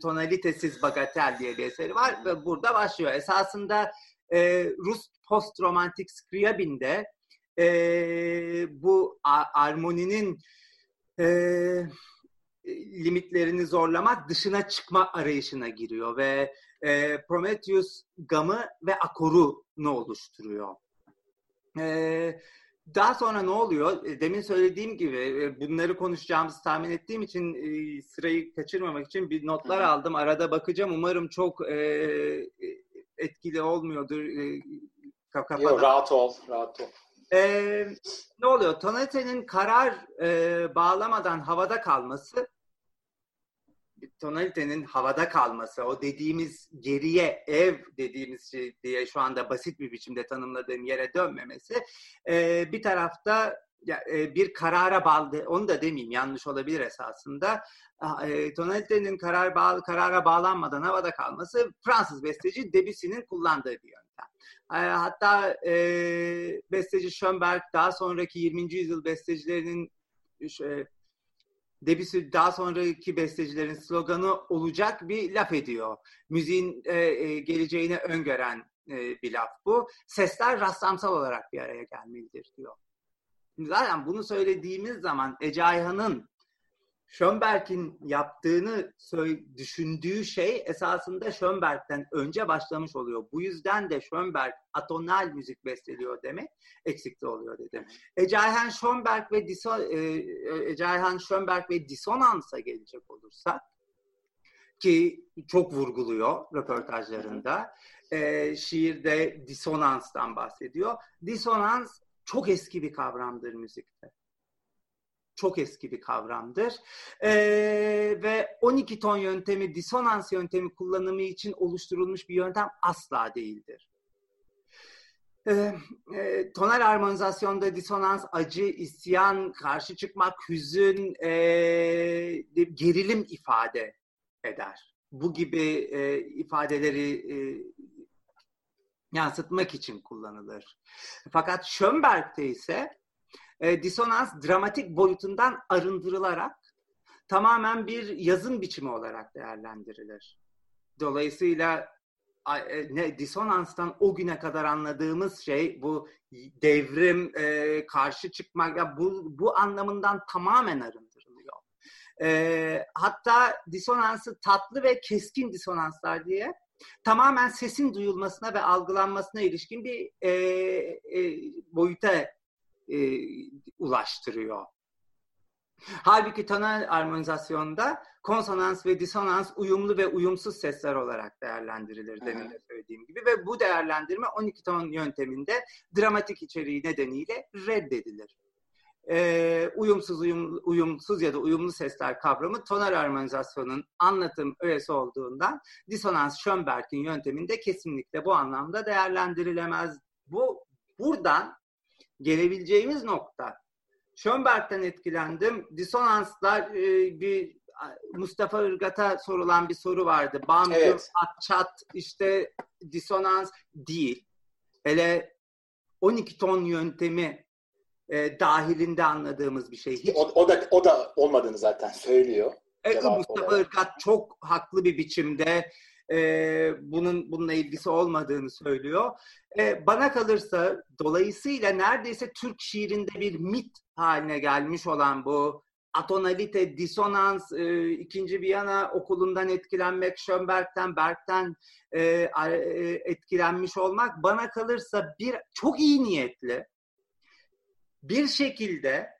tonalitesiz bagatel diye bir eseri var ve burada başlıyor. Esasında Rus post-romantik Scriabin'de bu armoninin limitlerini zorlamak, dışına çıkma arayışına giriyor ve Prometheus gamı ve akorunu oluşturuyor. Daha sonra ne oluyor? Demin söylediğim gibi bunları konuşacağımızı tahmin ettiğim için sırayı kaçırmamak için bir notlar aldım. Arada bakacağım. Umarım çok etkili olmuyordur. Yok, rahat ol. Rahat ol. Ne oluyor? Tonalitenin karar bağlamadan havada kalması, o dediğimiz geriye ev dediğimiz şey diye şu anda basit bir biçimde tanımladığım yere dönmemesi, bir tarafta bir karara bağlı, onu da demeyeyim, yanlış olabilir esasında, tonalitenin karara bağlanmadan havada kalması Fransız besteci Debussy'nin kullandığı bir yöntem. Hatta besteci Schönberg daha sonraki 20. yüzyıl bestecilerinin Debüsü daha sonraki bestecilerin sloganı olacak bir laf ediyor. Müziğin geleceğini öngören bir laf bu. Sesler rastlamsal olarak bir araya gelmelidir diyor. Zaten bunu söylediğimiz zaman Ece Ayhan'ın Schönberg'in yaptığını düşündüğü şey esasında Schönberg'den önce başlamış oluyor. Bu yüzden de Schönberg atonal müzik besteliyor demek eksikli oluyor dedi. Ece Ayhan Schönberg ve disonansa gelecek olursak ki çok vurguluyor röportajlarında. Şiirde disonanstan bahsediyor. Disonans çok eski bir kavramdır müzikte. Çok eski bir kavramdır. Ve 12 ton yöntemi, disonans yöntemi kullanımı için oluşturulmuş bir yöntem asla değildir. Tonal armonizasyonda disonans, acı, isyan, karşı çıkmak, hüzün, gerilim ifade eder. Bu gibi ifadeleri yansıtmak için kullanılır. Fakat Schönberg'te ise disonans dramatik boyutundan arındırılarak tamamen bir yazım biçimi olarak değerlendirilir. Dolayısıyla disonanstan o güne kadar anladığımız şey bu devrim, karşı çıkmak ya bu anlamından tamamen arındırılıyor. Hatta disonansı tatlı ve keskin disonanslar diye tamamen sesin duyulmasına ve algılanmasına ilişkin bir boyuta ulaştırıyor. Halbuki tonal armonizasyonda konsonans ve disonans uyumlu ve uyumsuz sesler olarak değerlendirilir demin de söylediğim gibi ve bu değerlendirme 12 ton yönteminde dramatik içeriği nedeniyle reddedilir. Uyumsuz ya da uyumlu sesler kavramı tonal armonizasyonun anlatım öğesi olduğundan disonans Schönberg'in yönteminde kesinlikle bu anlamda değerlendirilemez. Buradan gelebileceğimiz nokta. Schönberg'ten etkilendim. Disonanslar bir Mustafa Irgat'a sorulan bir soru vardı. Bambu, evet. Çat işte disonans değil. Hele 12 ton yöntemi dahilinde anladığımız bir şey. O da olmadığını zaten söylüyor. Mustafa Irgat çok haklı bir biçimde bununla ilgisi olmadığını söylüyor. Bana kalırsa dolayısıyla neredeyse Türk şiirinde bir mit haline gelmiş olan bu atonalite, disonans, ikinci Viyana okulundan etkilenmek, Schönberg'den, Berg'den etkilenmiş olmak bana kalırsa bir çok iyi niyetli bir şekilde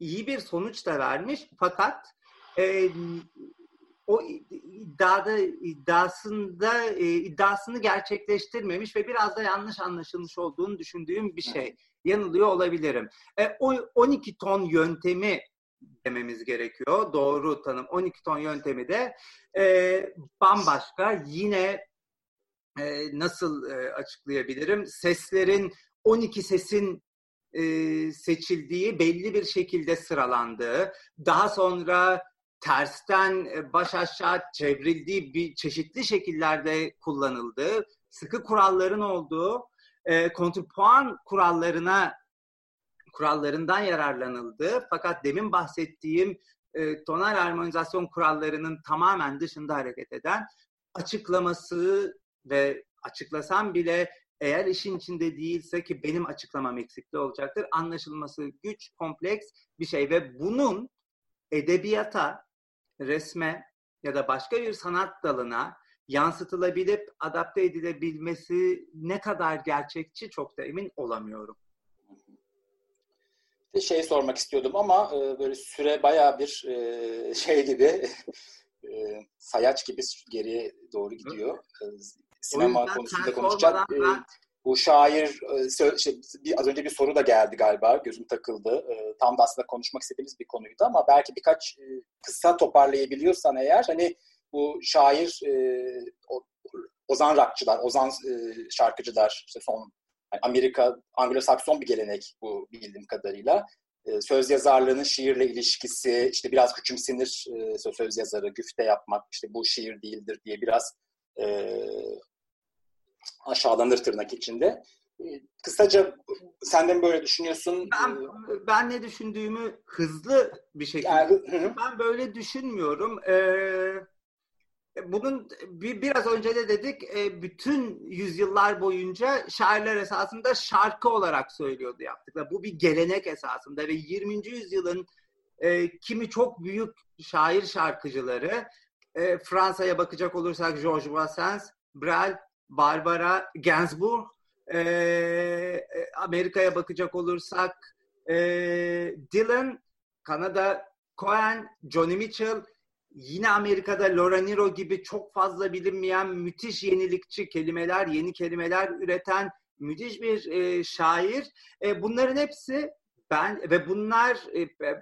iyi bir sonuç da vermiş fakat o iddiasını gerçekleştirmemiş ve biraz da yanlış anlaşılmış olduğunu düşündüğüm bir şey. Yanılıyor olabilirim. O 12 ton yöntemi dememiz gerekiyor. Doğru tanım. 12 ton yöntemi de bambaşka. Yine nasıl açıklayabilirim? Seslerin 12 sesin seçildiği, belli bir şekilde sıralandığı, daha sonra tersten baş aşağı çevrildiği bir çeşitli şekillerde kullanıldığı, sıkı kuralların olduğu, kontrpuan kurallarından yararlanıldığı fakat demin bahsettiğim tonal harmonizasyon kurallarının tamamen dışında hareket eden açıklaması ve açıklasam bile eğer işin içinde değilse ki benim açıklamam eksikli olacaktır, anlaşılması güç, kompleks bir şey ve bunun edebiyata, resme ya da başka bir sanat dalına yansıtılabilip adapte edilebilmesi ne kadar gerçekçi çok da emin olamıyorum. Bir şey sormak istiyordum ama böyle süre bayağı bir şey gibi sayaç gibi geriye doğru gidiyor. Sinema konusunda konuşacağız. Bu şair, az önce bir soru da geldi galiba, gözüm takıldı. Tam da aslında konuşmak istediğimiz bir konuydu ama belki birkaç kısa toparlayabiliyorsan eğer, hani bu şair, Ozan rakçılar, Ozan şarkıcılar, işte son yani Amerika, Anglo-Sakson bir gelenek bu bildiğim kadarıyla. Söz yazarlığının şiirle ilişkisi, işte biraz küçümsenir söz yazarı, güfte yapmak, işte bu şiir değildir diye biraz aşağılanır tırnak içinde. Kısaca sen de mi böyle düşünüyorsun? Ben ne düşündüğümü hızlı bir şekilde... Yani, ben böyle düşünmüyorum. Bunun biraz önce de dedik, bütün yüzyıllar boyunca şairler esasında şarkı olarak söylüyordu yaptıkları. Bu bir gelenek esasında ve 20. yüzyılın kimi çok büyük şair şarkıcıları, Fransa'ya bakacak olursak Georges Brassens, Brel, Barbara, Gainsbourg, Amerika'ya bakacak olursak Dylan, Kanada Cohen, Johnny Mitchell, yine Amerika'da Laura Nyro gibi çok fazla bilinmeyen müthiş yenilikçi kelimeler, yeni kelimeler üreten müthiş bir şair. Bunların hepsi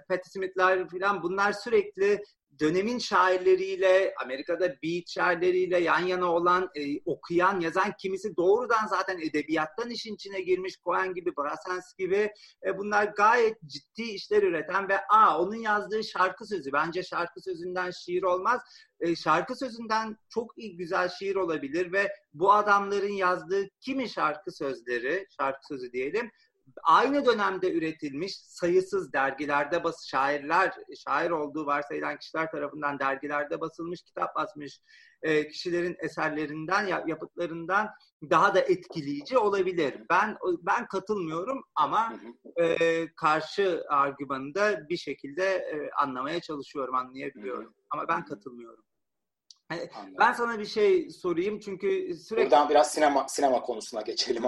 Patti Smith'ler falan, bunlar sürekli dönemin şairleriyle, Amerika'da beat şairleriyle yan yana olan, okuyan, yazan, kimisi doğrudan zaten edebiyattan işin içine girmiş, Cohen gibi, Brassens gibi, bunlar gayet ciddi işler üreten ve onun yazdığı şarkı sözü, bence şarkı sözünden şiir olmaz, şarkı sözünden çok güzel şiir olabilir ve bu adamların yazdığı kimi şarkı sözleri, şarkı sözü diyelim, aynı dönemde üretilmiş sayısız dergilerde şair olduğu varsayılan kişiler tarafından dergilerde basılmış, kitap basmış kişilerin eserlerinden, yapıtlarından daha da etkileyici olabilir. Ben katılmıyorum ama karşı argümanı da bir şekilde anlamaya çalışıyorum, anlayabiliyorum. Ama ben katılmıyorum. Anladım. Ben sana bir şey sorayım çünkü sürekli... Buradan biraz sinema konusuna geçelim.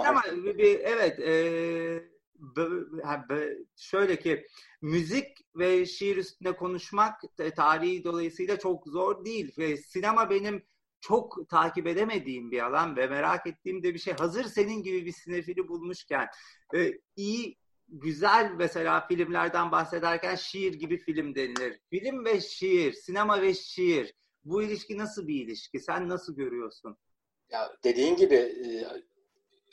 Evet. Şöyle ki, müzik ve şiir üstüne konuşmak tarihi dolayısıyla çok zor değil. Ve sinema benim çok takip edemediğim bir alan ve merak ettiğim de bir şey. Hazır senin gibi bir sinefili bulmuşken güzel mesela filmlerden bahsederken şiir gibi film denilir. Film ve şiir, sinema ve şiir. Bu ilişki nasıl bir ilişki? Sen nasıl görüyorsun? Ya dediğin gibi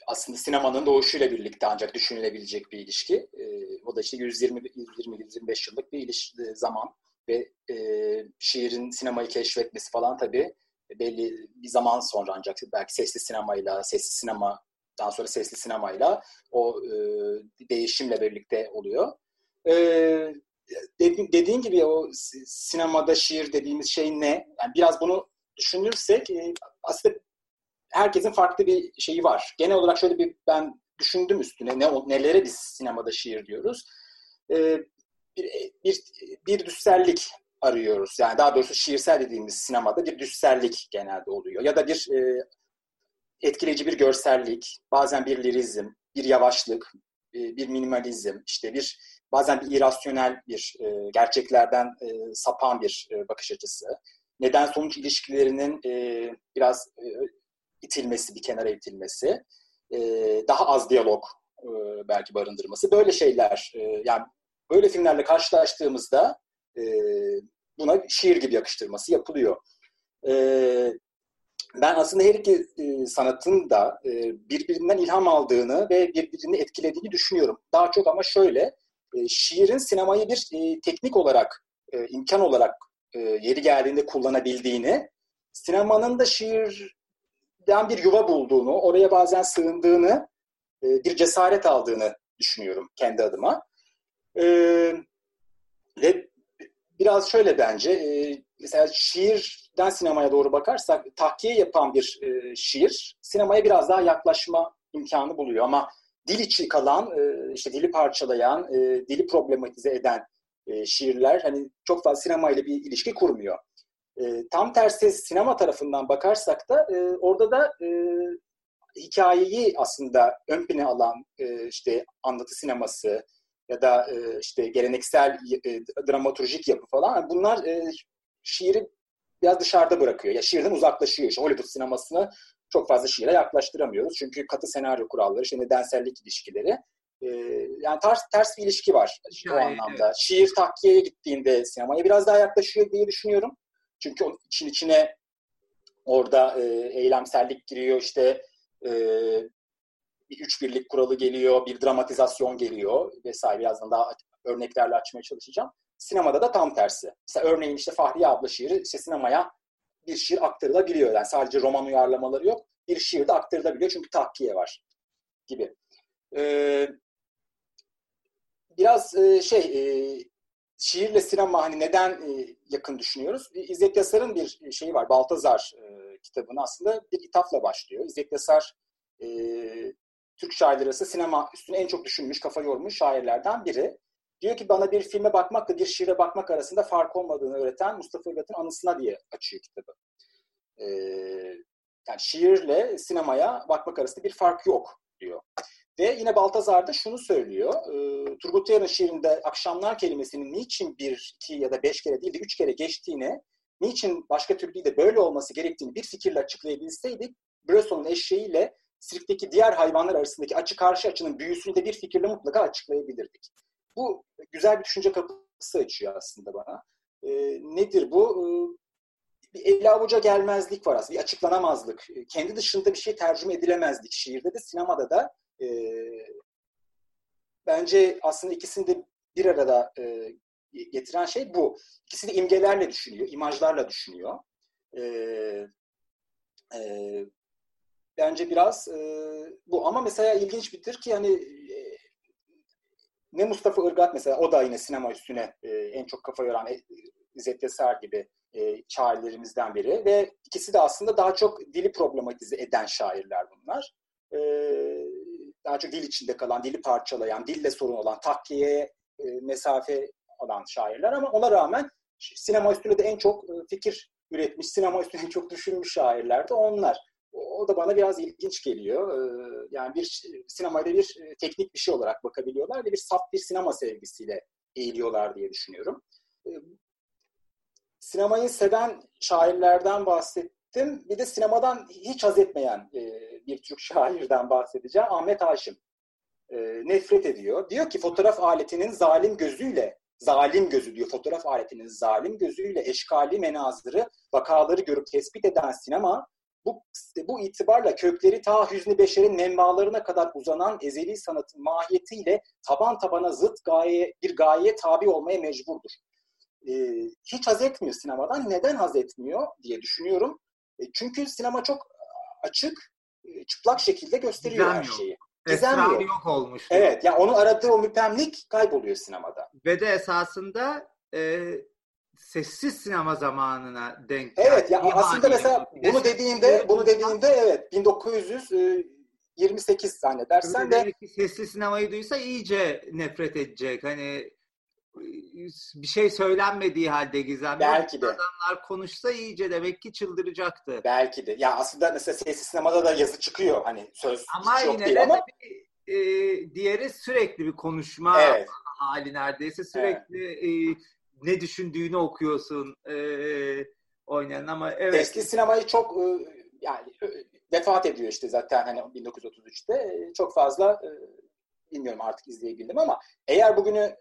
aslında sinemanın doğuşuyla birlikte ancak düşünülebilecek bir ilişki. O da işte 120-125 yıllık bir zaman ve şiirin sinemayı keşfetmesi falan tabii belli bir zaman sonra ancak belki sesli sinemayla o değişimle birlikte oluyor. Dediğin gibi o sinemada şiir dediğimiz şey ne? Yani biraz bunu düşünürsek aslında herkesin farklı bir şeyi var. Genel olarak şöyle bir ben düşündüm üstüne nelere biz sinemada şiir diyoruz. Bir düşsellik arıyoruz. Yani daha doğrusu şiirsel dediğimiz sinemada bir düşsellik genelde oluyor. Ya da bir etkileyici bir görsellik, bazen bir lirizm, bir yavaşlık, bir minimalizm, işte bazen bir irasyonel bir gerçeklerden sapan bir bakış açısı. Neden-sonuç ilişkilerinin biraz itilmesi, bir kenara itilmesi. Daha az diyalog belki barındırması. Böyle şeyler, yani böyle filmlerle karşılaştığımızda buna şiir gibi yakıştırması yapılıyor. Ben aslında her iki sanatın da birbirinden ilham aldığını ve birbirini etkilediğini düşünüyorum. Daha çok ama şöyle... Şiirin sinemayı bir teknik olarak, imkan olarak yeri geldiğinde kullanabildiğini, sinemanın da şiirden bir yuva bulduğunu, oraya bazen sığındığını, bir cesaret aldığını düşünüyorum kendi adıma. Ve biraz şöyle bence, mesela şiirden sinemaya doğru bakarsak, tahkiye yapan bir şiir, sinemaya biraz daha yaklaşma imkanı buluyor ama dil içi kalan, işte dili parçalayan, dili problematize eden şiirler hani çok fazla sinemayla bir ilişki kurmuyor. Tam tersi sinema tarafından bakarsak da orada da hikayeyi aslında ön plana alan işte anlatı sineması ya da işte geleneksel dramaturjik yapı falan bunlar şiiri biraz dışarıda bırakıyor. Ya şiirden uzaklaşıyor. İşte Hollywood sinemasını çok fazla şiire yaklaştıramıyoruz. Çünkü katı senaryo kuralları, işte nedensellik ilişkileri. Yani ters bir ilişki var bu anlamda. Evet. Şiir tahkiyeye gittiğinde sinemaya biraz daha yaklaşıyor diye düşünüyorum. Çünkü onun içine orada eylemsellik giriyor, işte bir üç birlik kuralı geliyor, bir dramatizasyon geliyor vesaire. Birazdan daha örneklerle açmaya çalışacağım. Sinemada da tam tersi. Mesela örneğin işte Fahriye Abla şiiri işte sinemaya bir şiir aktarılabiliyor. Yani sadece roman uyarlamaları yok. Bir şiir de aktarılabiliyor çünkü tahkiye var gibi. Biraz şiirle sinema hani neden yakın düşünüyoruz? İzzet Yasar'ın bir şeyi var, Baltazar kitabının aslında bir ithafla başlıyor. İzzet Yasar Türk şairleri arasında sinema üstüne en çok düşünmüş, kafa yormuş şairlerden biri. Diyor ki bana bir filme bakmakla bir şiire bakmak arasında fark olmadığını öğreten Mustafa Irgat'ın anısına diye açıyor kitabı. Yani şiirle sinemaya bakmak arasında bir fark yok diyor. Ve yine Baltazar'da şunu söylüyor. Turgut Uyar'ın şiirinde akşamlar kelimesinin niçin 1, 2 ya da 5 kere değil de 3 kere geçtiğini, niçin başka türlü değil de böyle olması gerektiğini bir fikirle açıklayabilseydik, Bresson'un eşeğiyle sirkteki diğer hayvanlar arasındaki açı karşı açının büyüsünü de bir fikirle mutlaka açıklayabilirdik. Bu güzel bir düşünce kapısı açıyor aslında bana. Nedir bu? Bir eli avuca gelmezlik var aslında, bir açıklanamazlık. Kendi dışında bir şey tercüme edilemezlik şiirde de, sinemada da. Bence aslında ikisini de bir arada getiren şey bu. İkisi de imgelerle düşünüyor, imajlarla düşünüyor. Bence biraz bu. Ama mesela ilginç birdir ki yani ne Mustafa Irgat mesela, o da yine sinema üstüne en çok kafa yoran İzzet Yasar gibi şairlerimizden biri ve ikisi de aslında daha çok dili problematize eden şairler bunlar. Daha çok dil içinde kalan, dili parçalayan, dille sorun olan, takkiye mesafe alan şairler ama ona rağmen sinema üstüne de en çok fikir üretmiş, sinema üstüne en çok düşünmüş şairler de onlar. O da bana biraz ilginç geliyor. Yani bir sinemada bir teknik bir şey olarak bakabiliyorlar ve bir saf bir sinema sevgisiyle eğiliyorlar diye düşünüyorum. Sinemayı seven şairlerden bahsettim. Bir de sinemadan hiç haz etmeyen bir Türk şairden bahsedeceğim. Ahmet Haşim nefret ediyor. Diyor ki fotoğraf aletinin zalim gözüyle, zalim gözü diyor, fotoğraf aletinin zalim gözüyle eşkali menazırı, vakaları görüp tespit eden sinema, bu itibarla kökleri ta Hüzni Beşer'in menbaalarına kadar uzanan ezeli sanatın mahiyetiyle taban tabana zıt bir gayeye tabi olmaya mecburdur. Hiç haz etmiyor sinemadan. Neden haz etmiyor diye düşünüyorum. Çünkü sinema çok açık, çıplak şekilde gösteriyor her şeyi. Esrar yok olmuş. Evet, yani onun aradığı o müpemlik kayboluyor sinemada. Ve de esasında sessiz sinema zamanına denk. Evet, yani aslında mesela bunu dediğimde evet 1928 zannedersen de sessiz sinemayı duysa iyice nefret edecek. Hani bir şey söylenmediği halde gizemli. Belki de. Adamlar konuşsa iyice demek ki çıldıracaktı. Belki de. Ya aslında mesela sessiz sinemada da yazı çıkıyor. Hani söz ama hiç yok değil ama. Ama yine de diğeri sürekli bir konuşma hali neredeyse. Sürekli ne düşündüğünü okuyorsun oynayan ama evet. Sessiz sinemayı çok yani vefat ediyor işte zaten hani 1933'te. Çok fazla bilmiyorum artık izleyebildim ama eğer bugünü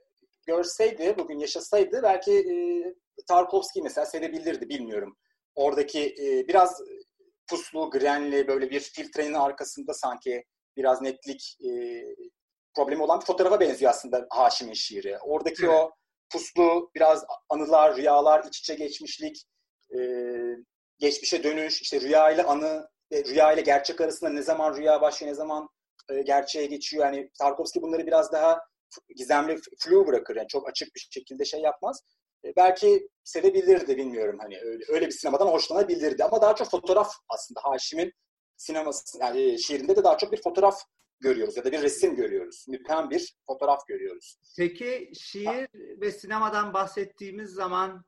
görseydi, bugün yaşasaydı belki Tarkovski mesela sevebilirdi, bilmiyorum. Oradaki biraz puslu, grenli, böyle bir filtrenin arkasında sanki biraz netlik problemi olan bir fotoğrafa benziyor aslında Haşim'in şiiri. Oradaki o puslu, biraz anılar, rüyalar, iç içe geçmişlik, geçmişe dönüş, işte rüya ile anı, rüya ile gerçek arasında ne zaman rüya başlıyor, ne zaman gerçeğe geçiyor. Yani Tarkovski bunları biraz daha gizemli, flu bırakır. Yani çok açık bir şekilde şey yapmaz. Belki sevebilirdi, bilmiyorum. Hani öyle bir sinemadan hoşlanabilirdi. Ama daha çok fotoğraf aslında. Haşim'in sineması, yani şiirinde de daha çok bir fotoğraf görüyoruz ya da bir resim görüyoruz. Müphem bir fotoğraf görüyoruz. Peki şiir ve sinemadan bahsettiğimiz zaman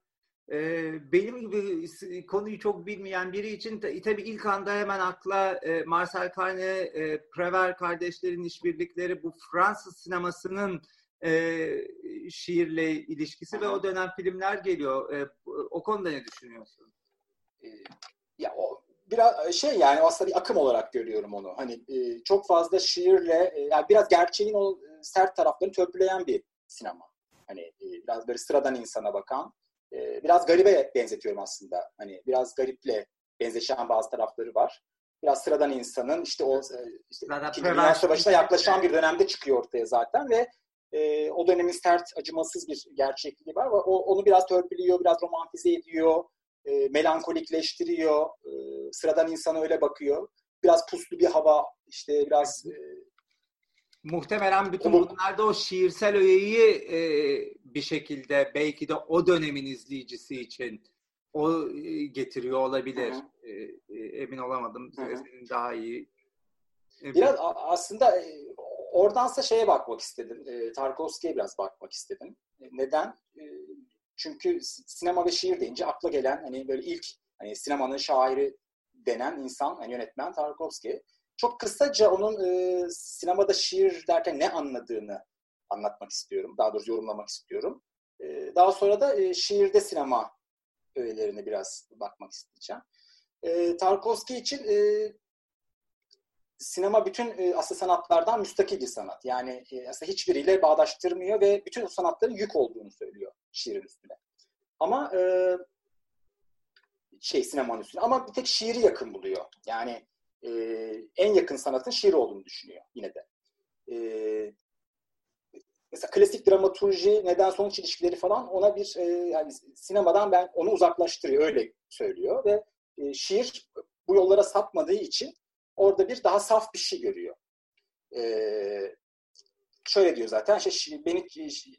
benim gibi konuyu çok bilmeyen biri için tabii ilk anda hemen akla Marcel Carné, Prévert kardeşlerin işbirlikleri, bu Fransız sinemasının şiirle ilişkisi ve o dönem filmler geliyor. O konuda ne düşünüyorsun? Ya o biraz şey, yani aslında bir akım olarak görüyorum onu. Hani çok fazla şiirle yani biraz gerçeğin o sert taraflarını törpüleyen bir sinema. Hani biraz böyle sıradan insana bakan, biraz garibe benzetiyorum aslında. Hani biraz gariple benzeşen bazı tarafları var. Biraz sıradan insanın işte o İkinci Dünya Savaşı'na yaklaşan bir dönemde çıkıyor ortaya zaten ve o dönemin sert, acımasız bir gerçekliği var. Onu biraz törpülüyor, biraz romantize ediyor, melankolikleştiriyor. Sıradan insana öyle bakıyor. Biraz puslu bir hava, işte biraz Muhtemelen bütün bunlarda o şiirsel öğeyi bir şekilde belki de o dönemin izleyicisi için o getiriyor olabilir. Emin olamadım. Senin daha iyi. Biraz aslında oradansa şeye bakmak istedim. Tarkovski'ye biraz bakmak istedim. Neden? Çünkü sinema ve şiir deyince akla gelen hani böyle ilk hani sinemanın şairi denen insan, hani yönetmen Tarkovski. Çok kısaca onun sinemada şiir derken ne anladığını anlatmak istiyorum. Daha doğrusu yorumlamak istiyorum. Daha sonra da şiirde sinema öğelerine biraz bakmak isteyeceğim. Tarkovski için sinema bütün aslında sanatlardan müstakil bir sanat. Yani aslında hiçbiriyle bağdaştırmıyor ve bütün o sanatların yük olduğunu söylüyor şiirin üstüne. Ama sinemanın üstüne. Ama bir tek şiiri yakın buluyor. Yani en yakın sanatın şiir olduğunu düşünüyor yine de. Mesela klasik dramaturji, neden-sonuç ilişkileri falan ona bir yani sinemadan ben onu uzaklaştırıyor, öyle söylüyor ve şiir bu yollara sapmadığı için orada bir daha saf bir şey görüyor. Şöyle diyor zaten,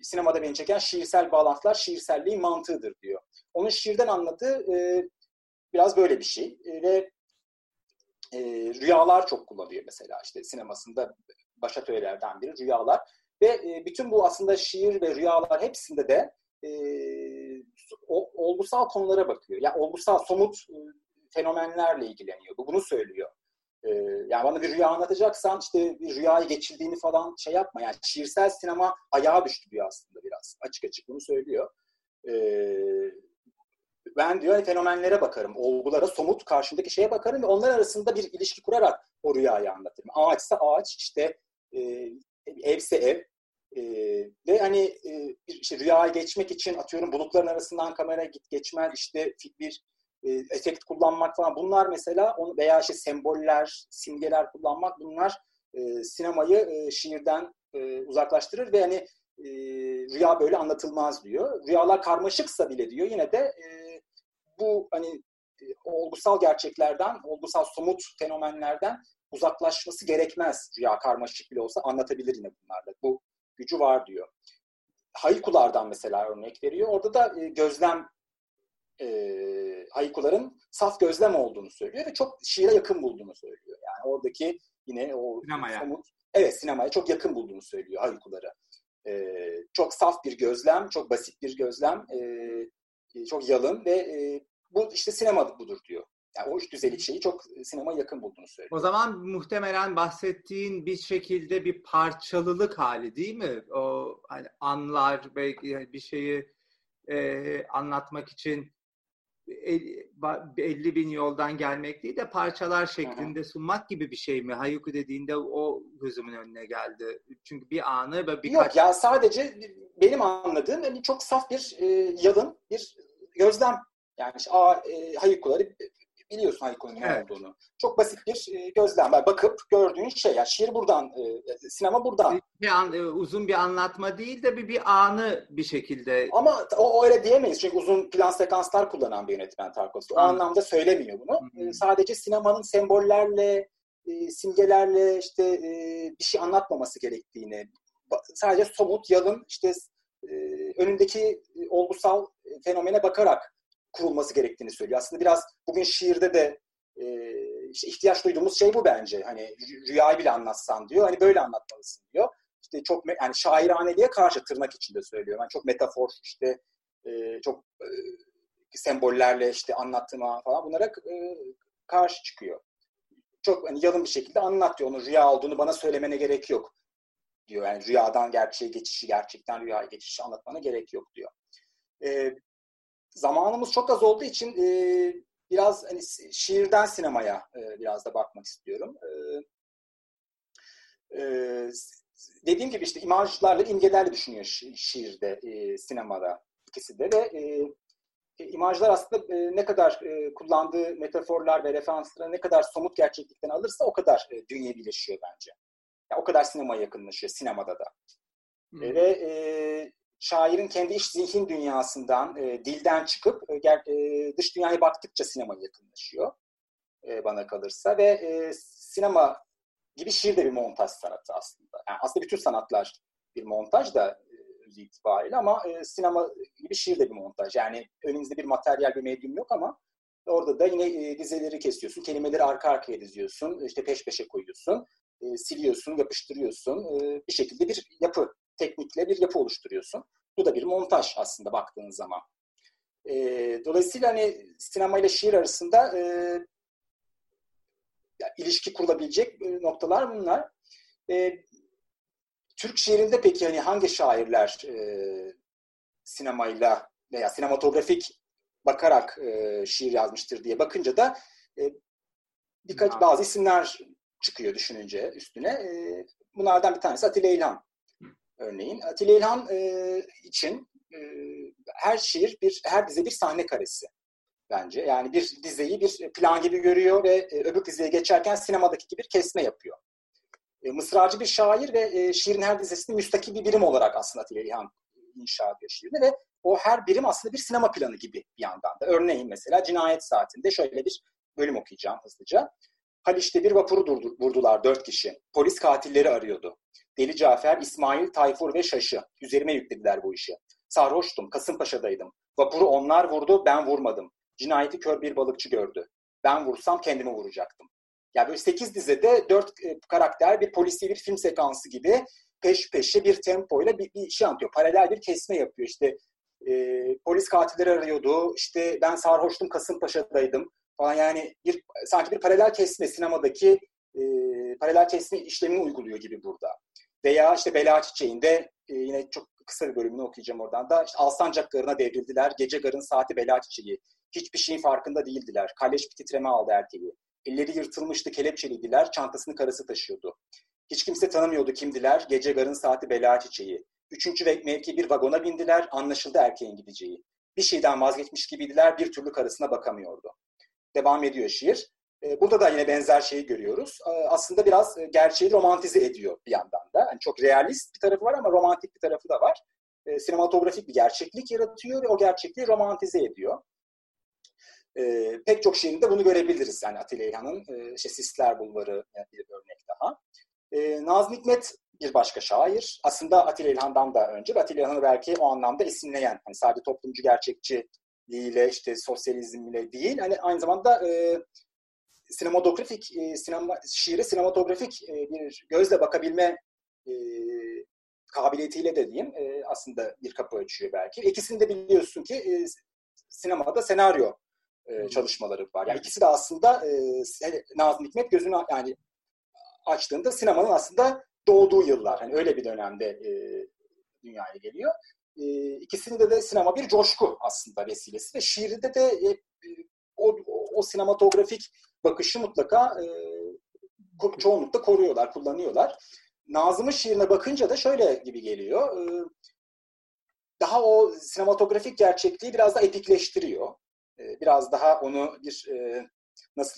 sinemada beni çeken şiirsel bağlantılar şiirselliğin mantığıdır diyor. Onun şiirden anladığı biraz böyle bir şey ve rüyalar çok kullanıyor mesela, işte sinemasında başat öğelerden biri rüyalar ve bütün bu aslında şiir ve rüyalar hepsinde de olgusal konulara bakıyor. Yani olgusal somut fenomenlerle ilgileniyor. Bunu söylüyor. Yani bana bir rüya anlatacaksan işte bir rüyayı geçirdiğini falan şey yapma. Yani şiirsel sinema ayağa düştü diyor aslında biraz. Açık açık bunu söylüyor. Ben diyor fenomenlere bakarım, olgulara, somut karşımdaki şeye bakarım ve onlar arasında bir ilişki kurarak o rüyayı anlatırım. Ağaçsa ağaç, işte evse ev ve hani işte rüyaya geçmek için atıyorum bulutların arasından kamera geçmen, işte bir efekt kullanmak falan, bunlar mesela veya işte semboller, simgeler kullanmak, bunlar sinemayı şiirden uzaklaştırır ve hani rüya böyle anlatılmaz diyor. Rüyalar karmaşıksa bile diyor yine de bu hani olgusal gerçeklerden, olgusal somut fenomenlerden uzaklaşması gerekmez. Rüya karmaşık bile olsa anlatabilir yine bunlarda. Bu gücü var diyor. Haikulardan mesela örnek veriyor. Orada da gözlem, haikuların saf gözlem olduğunu söylüyor ve çok şiire yakın bulduğunu söylüyor. Yani oradaki yine o sinemaya. Sinemaya çok yakın bulduğunu söylüyor haikuları. Çok saf bir gözlem, çok basit bir gözlem, çok yalın ve bu işte sinema budur diyor. Yani o üç düzelik şeyi çok sinema yakın bulduğunu söylüyor. O zaman muhtemelen bahsettiğin bir şekilde bir parçalılık hali değil mi? O hani anlar belki bir şeyi anlatmak için 50 bin yoldan gelmek değil de parçalar şeklinde sunmak gibi bir şey mi? Hayuku dediğinde o gözümün önüne geldi. Çünkü bir anı ve birkaç... Yok ya, sadece benim anladığım hani çok saf bir yalın bir gözlem. Yani işte, hayukuları biliyorsun, hayukunun ne olduğunu. Çok basit bir gözlem. Yani bakıp gördüğün şey. Yani şiir buradan, sinema buradan. Uzun bir anlatma değil de bir anı bir şekilde. Ama o öyle diyemeyiz. Çünkü uzun plan sekanslar kullanan bir yönetmen Tarkovski. O anlamda söylemiyor bunu. Sadece sinemanın sembollerle, simgelerle işte bir şey anlatmaması gerektiğini. Sadece somut, yalın, işte önündeki olgusal fenomene bakarak kurulması gerektiğini söylüyor. Aslında biraz bugün şiirde de işte ihtiyaç duyduğumuz şey bu bence. Hani rüyayı bile anlatsan diyor. Hani böyle anlatmalısın diyor. İşte çok yani şairaneliğe karşı, tırnak içinde söylüyorum. Yani çok metafor, işte çok sembollerle işte anlatıma falan, bunlara karşı çıkıyor. Çok hani yalın bir şekilde anlat diyor. Onun rüya olduğunu bana söylemene gerek yok diyor. Yani rüyadan gerçeğe geçişi, gerçekten rüyaya geçişi anlatmana gerek yok diyor. Zamanımız çok az olduğu için biraz hani şiirden sinemaya biraz da bakmak istiyorum. Dediğim gibi işte imajlarla, imgelerle düşünüyor şiirde, sinemada ikisi de. Ve imajlar aslında ne kadar kullandığı metaforlar ve referanslar ne kadar somut gerçeklikten alırsa o kadar dünyevileşiyor bence. Yani o kadar sinemaya yakınlaşıyor, sinemada da. Ve şairin kendi iç zihin dünyasından, dilden çıkıp dış dünyaya baktıkça sinemaya yakınlaşıyor bana kalırsa. Ve sinema gibi şiir de bir montaj sanatı aslında. Yani aslında bütün sanatlar bir montaj da itibariyle, ama sinema gibi şiir de bir montaj. Yani önümüzde bir materyal, bir medyum yok ama orada da yine dizeleri kesiyorsun, kelimeleri arka arkaya diziyorsun, işte peş peşe koyuyorsun, siliyorsun, yapıştırıyorsun, bir şekilde bir yapı, teknikle bir yapı oluşturuyorsun. Bu da bir montaj aslında baktığınız zaman. Dolayısıyla hani sinema ile şiir arasında ilişki kurulabilecek noktalar bunlar. Türk şiirinde peki hani hangi şairler sinemayla veya sinematografik bakarak şiir yazmıştır diye bakınca da bazı isimler çıkıyor düşününce üstüne. Bunlardan bir tanesi Atilla İlhan. Örneğin Atilla İlhan için her şiir, her dize bir sahne karesi bence. Yani bir dizeyi bir plan gibi görüyor ve öbür dizeye geçerken sinemadaki gibi bir kesme yapıyor. Mısracı bir şair ve şiirin her dizesini müstakil bir birim olarak aslında Atilla İlhan inşa ediyor şiirini ve o her birim aslında bir sinema planı gibi bir yandan da. Örneğin mesela Cinayet Saati'nde şöyle bir bölüm okuyacağım hızlıca. Haliç'te bir vapuru vurdular 4 kişi. Polis katilleri arıyordu. Deli Cafer, İsmail, Tayfur ve Şaşı. Üzerime yüklediler bu işi. Sarhoştum, Kasımpaşa'daydım. Vapuru onlar vurdu, ben vurmadım. Cinayeti kör bir balıkçı gördü. Ben vursam kendimi vuracaktım. Yani böyle 8 dizede 4 karakter bir polisi bir film sekansı gibi peş peşe bir tempoyla bir şey anlatıyor. Paralel bir kesme yapıyor. İşte polis katilleri arıyordu, işte ben sarhoştum, Kasımpaşa'daydım falan, yani sanki bir paralel kesme, sinemadaki paralel kesme işlemini uyguluyor gibi burada. Veya işte Bela Çiçeği'nde yine çok kısa bir bölümünü okuyacağım oradan da. İşte Alsancak Garı'na devrildiler, gece garın saati Bela Çiçeği. Hiçbir şeyin farkında değildiler, kalleş bir titreme aldı erkeği. Elleri yırtılmıştı, kelepçeliydiler, çantasını karısı taşıyordu. Hiç kimse tanımıyordu kimdiler, gece garın saati Bela Çiçeği. 3. mevki bir vagona bindiler, anlaşıldı erkeğin gideceği. Bir şeyden vazgeçmiş gibiydiler, bir türlü karısına bakamıyordu. Devam ediyor şiir. Burada da yine benzer şeyi görüyoruz. Aslında biraz gerçeği romantize ediyor bir yandan da. Yani çok realist bir tarafı var ama romantik bir tarafı da var. Sinematografik bir gerçeklik yaratıyor ve o gerçekliği romantize ediyor. Pek çok şiirinde bunu görebiliriz. Yani Atilla İlhan'ın Sisler Bulvarı bir örnek daha. Nazım Hikmet bir başka şair. Aslında Atilla İlhan'dan da önce ve Atilla İlhan'ı belki o anlamda esinleyen, hani sadece toplumcu gerçekçiliğiyle, işte sosyalizmle değil, hani aynı zamanda şiire sinematografik bir gözle bakabilme kabiliyetiyle de diyeyim aslında bir kapı açıyor belki. İkisini de biliyorsun ki sinemada senaryo çalışmaları var. Yani ikisi de aslında Nazım Hikmet gözünü açtığında sinemanın aslında doğduğu yıllar. Hani öyle bir dönemde dünyaya geliyor. İkisinde de sinema bir coşku aslında vesilesi ve şiirde de o sinematografik bakışı mutlaka çoğunlukla koruyorlar, kullanıyorlar. Nazım'ın şiirine bakınca da şöyle gibi geliyor. Daha o sinematografik gerçekliği biraz daha epikleştiriyor. Biraz daha onu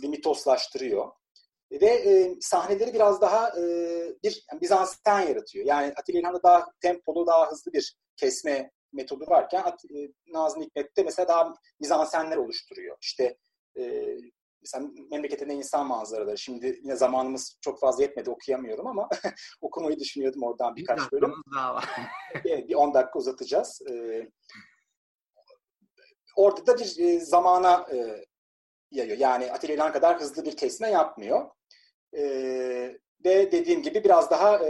bir mitoslaştırıyor. Ve sahneleri biraz daha Bizans'tan yaratıyor. Yani Atilla İlhan'da daha tempolu, daha hızlı bir kesme metodu varken Nazım Hikmet'te mesela daha mizansenler oluşturuyor. İşte mesela Memleketinde İnsan Manzaraları. Şimdi yine zamanımız çok fazla yetmedi, okuyamıyorum ama okumayı düşünüyordum oradan birkaç bölüm. Bir 10 dakika uzatacağız. Orada da bir zamana yayıyor. Yani Atilla İlhan kadar hızlı bir kesme yapmıyor. Ve dediğim gibi biraz daha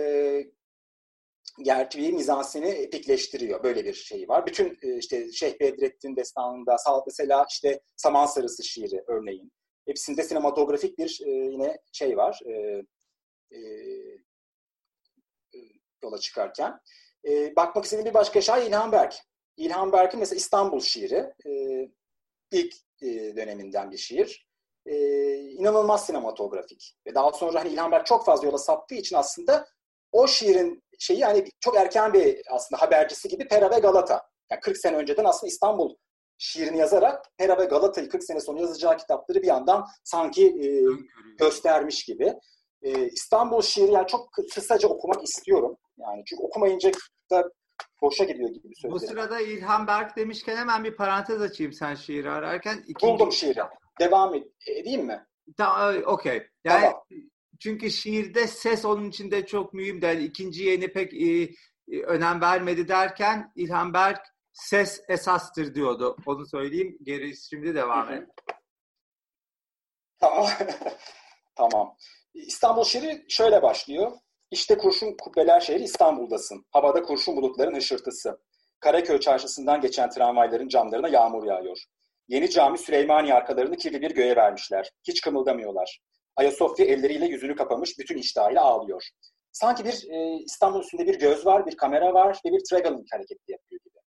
gerçeği, mizanseni epikleştiriyor. Böyle bir şey var. Bütün işte Şeyh Bedrettin Destanı'nda, mesela işte Saman Sarısı şiiri örneğin. Hepsinde sinematografik bir yine şey var. Yola çıkarken. Bakmak istediğim bir başka şair İlhan Berk. İlhan Berk'in mesela İstanbul şiiri. İlk döneminden bir şiir. İnanılmaz sinematografik. Ve daha sonra hani İlhan Berk çok fazla yola saptığı için aslında o şiirin şeyi hani çok erken bir aslında habercisi gibi Pera ve Galata. Yani 40 sene önceden aslında İstanbul şiirini yazarak Pera ve Galata'yı 40 sene sonra yazacağı kitapları bir yandan sanki göstermiş gibi. İstanbul şiiri yani çok kısaca okumak istiyorum. Yani çünkü okumayınca da boşa gidiyor gibi sözleri. Bu sırada İlhan Berk demişken hemen bir parantez açayım sen şiiri ararken. Buldum şiiri. Devam edeyim mi? Tamam, okey. Yani tamam. Çünkü şiirde ses onun için de çok mühim der. İkinci yeni pek önem vermedi derken İlhan Berg ses esastır diyordu. Onu söyleyeyim. Geri şimdi devam edelim. Tamam. Tamam. İstanbul şiiri şöyle başlıyor. İşte kurşun kubbeler şehri İstanbul'dasın. Havada kurşun bulutların hışırtısı. Karaköy çarşısından geçen tramvayların camlarına yağmur yağıyor. Yeni cami Süleymaniye arkalarını kirli bir göğe vermişler. Hiç kımıldamıyorlar. Ayasofya elleriyle yüzünü kapamış, bütün iştahıyla ağlıyor. Sanki bir İstanbul üstünde bir göz var, bir kamera var ve bir travelling hareketi yapıyor gibi.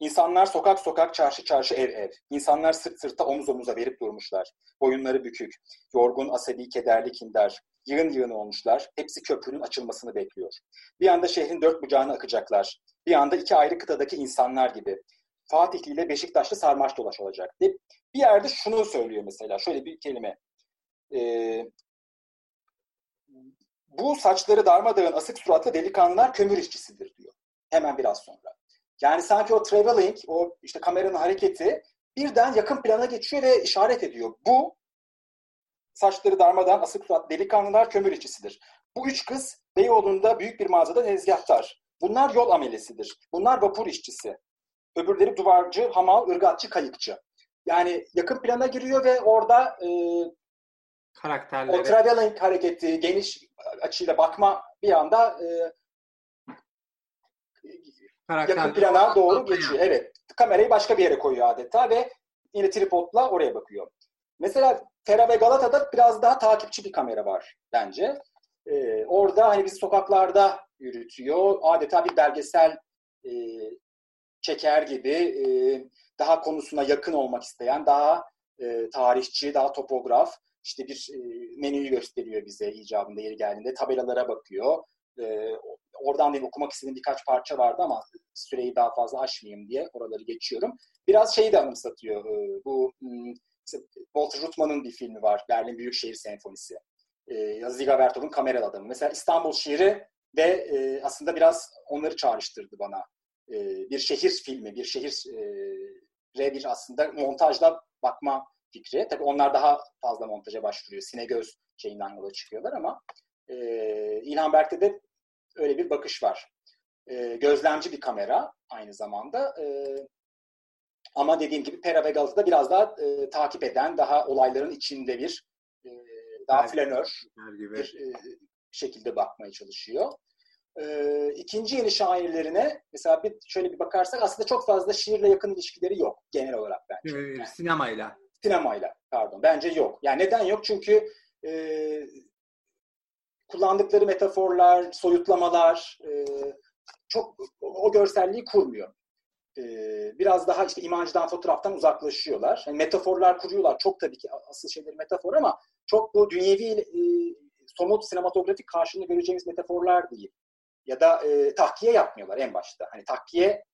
İnsanlar sokak sokak, çarşı çarşı, ev ev. İnsanlar sırt sırta, omuz omuza verip durmuşlar. Boyunları bükük, yorgun, asabi, kederli, kindar. Yığın yığın olmuşlar. Hepsi köprünün açılmasını bekliyor. Bir anda şehrin dört bucağına akacaklar. Bir anda iki ayrı kıtadaki insanlar gibi. Fatihli ile Beşiktaşlı sarmaş dolaş olacak. Bir yerde şunu söylüyor mesela, şöyle bir kelime. Bu saçları darmadağın asık suratlı delikanlılar kömür işçisidir diyor. Hemen biraz sonra. Yani sanki o travelling, o işte kameranın hareketi birden yakın plana geçiyor ve işaret ediyor. Bu saçları darmadağın asık suratlı delikanlılar kömür işçisidir. Bu üç kız Beyoğlu'nda büyük bir mağazada tezgahtar. Bunlar yol amelesidir. Bunlar vapur işçisi. Öbürleri duvarcı, hamal, ırgatçı, kayıkçı. Yani yakın plana giriyor ve orada karakterleri. O travelling hareketi, geniş açıyla bakma bir anda yakın plana doğru geçiyor. Evet. Kamerayı başka bir yere koyuyor adeta ve yine tripodla oraya bakıyor. Mesela Fera ve Galata'da biraz daha takipçi bir kamera var bence. Orada hani biz sokaklarda yürütüyor. Adeta bir belgesel çeker gibi daha konusuna yakın olmak isteyen, daha tarihçi, daha topograf. İşte bir menüyü gösteriyor bize icabında yeri geldiğinde. Tabelalara bakıyor. Oradan da okumak istediğim birkaç parça vardı ama süreyi daha fazla aşmayayım diye oraları geçiyorum. Biraz şeyi de anımsatıyor. Bu Walter Ruttmann'ın bir filmi var. Berlin Büyükşehir Senfonisi. Ziga Vertov'un Kameralı Adamı. Mesela İstanbul şiiri ve aslında biraz onları çağrıştırdı bana. Bir şehir filmi, bir şehire bir aslında montajla bakma fikri. Tabii onlar daha fazla montaja başvuruyor. Sinegöz şeyinden yola çıkıyorlar ama İlhan Berk'te de öyle bir bakış var. Gözlemci bir kamera aynı zamanda. Ama dediğim gibi Pera ve Galata'da biraz daha takip eden, daha olayların içinde bir daha flanör bir şekilde bakmaya çalışıyor. İkinci yeni şairlerine mesela şöyle bir bakarsak aslında çok fazla şiirle yakın ilişkileri yok genel olarak bence. Yani. Sinemayla pardon. Bence yok. Yani neden yok? Çünkü kullandıkları metaforlar, soyutlamalar çok o görselliği kurmuyor. Biraz daha işte imajdan, fotoğraftan uzaklaşıyorlar. Yani metaforlar kuruyorlar. Çok tabii ki asıl şeyleri metafor ama çok bu dünyevi somut sinematografik karşılığını göreceğimiz metaforlar değil. Ya da tahkiye yapmıyorlar en başta. Hani tahkiye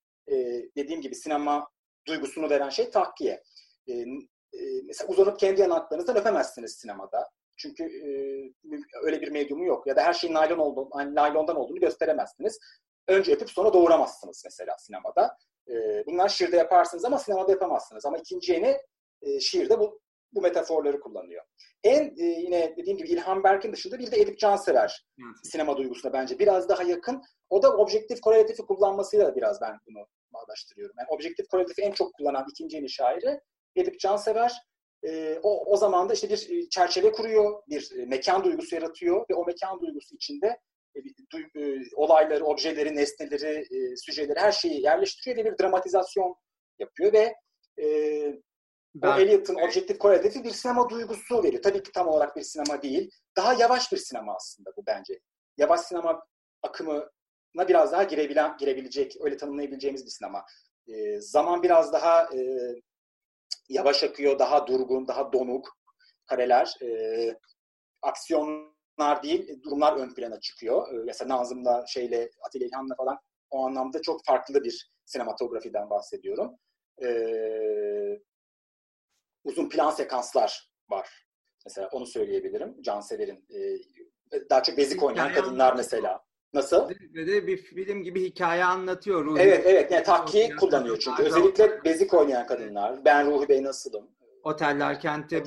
dediğim gibi sinema duygusunu veren şey tahkiye. Mesela uzanıp kendi yanaklarınızdan öpemezsiniz sinemada. Çünkü öyle bir medyumu yok. Ya da her şeyin naylondan olduğunu gösteremezsiniz. Önce öpüp sonra doğuramazsınız mesela sinemada. Bunlar şiirde yaparsınız ama sinemada yapamazsınız. Ama ikinci yeni şiirde bu metaforları kullanıyor. Yine dediğim gibi İlhan Berk'in dışında bir de Edip Cansever sinema duygusuna bence biraz daha yakın. O da objektif korelatifi kullanmasıyla biraz ben bunu bağdaştırıyorum. Yani objektif korelatifi en çok kullanan ikinci yeni şairi Edip Cansever. O zaman da işte bir çerçeve kuruyor, bir mekan duygusu yaratıyor ve o mekan duygusu içinde olayları, objeleri, nesneleri, süjeleri her şeyi yerleştiriyor ve bir dramatizasyon yapıyor ve o Eliot'un objektif korelatifi bir sinema duygusu veriyor. Tabii ki tam olarak bir sinema değil. Daha yavaş bir sinema aslında bu bence. Yavaş sinema akımına biraz daha girebilecek, öyle tanımlayabileceğimiz bir sinema. Zaman biraz daha yavaş akıyor, daha durgun, daha donuk kareler. Aksiyonlar değil, durumlar ön plana çıkıyor. Mesela Nazım'la, Atilla İlhan'la falan o anlamda çok farklı bir sinematografiden bahsediyorum. Uzun plan sekanslar var. Mesela onu söyleyebilirim. Cansever'in daha çok bezik oynayan kadınlar mesela. Nasıl? Ve de bir film gibi hikaye anlatıyor. Ruhi. Evet. Yani tahkiye kullanıyor çünkü. Özellikle bezik oynayan kadınlar. Ben Ruhi Bey nasılım? Oteller Kent'e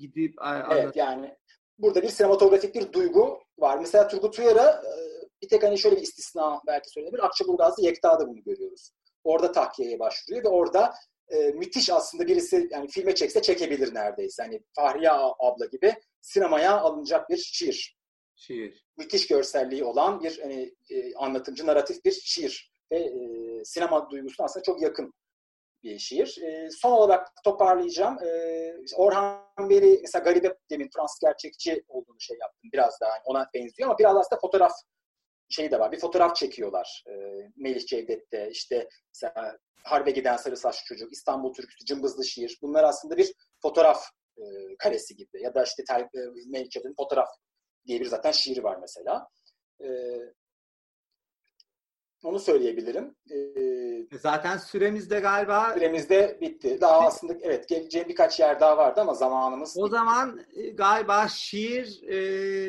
gidip... Evet, yani burada bir sinematografik bir duygu var. Mesela Turgut Uyar'a bir tek hani şöyle bir istisna belki söylenebilir. Akçaburgaz'da Yekta'da bunu görüyoruz. Orada tahliyeye başvuruyor ve orada müthiş aslında birisi yani filme çekse çekebilir neredeyse. Hani Fahriye abla gibi sinemaya alınacak bir şiir. Şiir. Müthiş görselliği olan bir hani, anlatımcı, naratif bir şiir. Ve sinema duygusuna aslında çok yakın bir şiir. Son olarak toparlayacağım. Orhan Veli mesela Garibe demin Fransız gerçekçi olduğunu şey yaptım. Biraz daha ona benziyor ama biraz aslında fotoğraf şeyi de var. Bir fotoğraf çekiyorlar. Melih Cevdet'te işte mesela Harbe Giden Sarı Saçlı Çocuk, İstanbul Türküsü, Cımbızlı Şiir. Bunlar aslında bir fotoğraf karesi gibi. Ya da işte Melih Cevdet'in fotoğraf diye bir zaten şiiri var mesela. Onu söyleyebilirim. Zaten süremizde galiba... Süremizde bitti. Daha aslında evet geleceğim birkaç yer daha vardı ama zamanımız... O bitti. Zaman galiba şiir,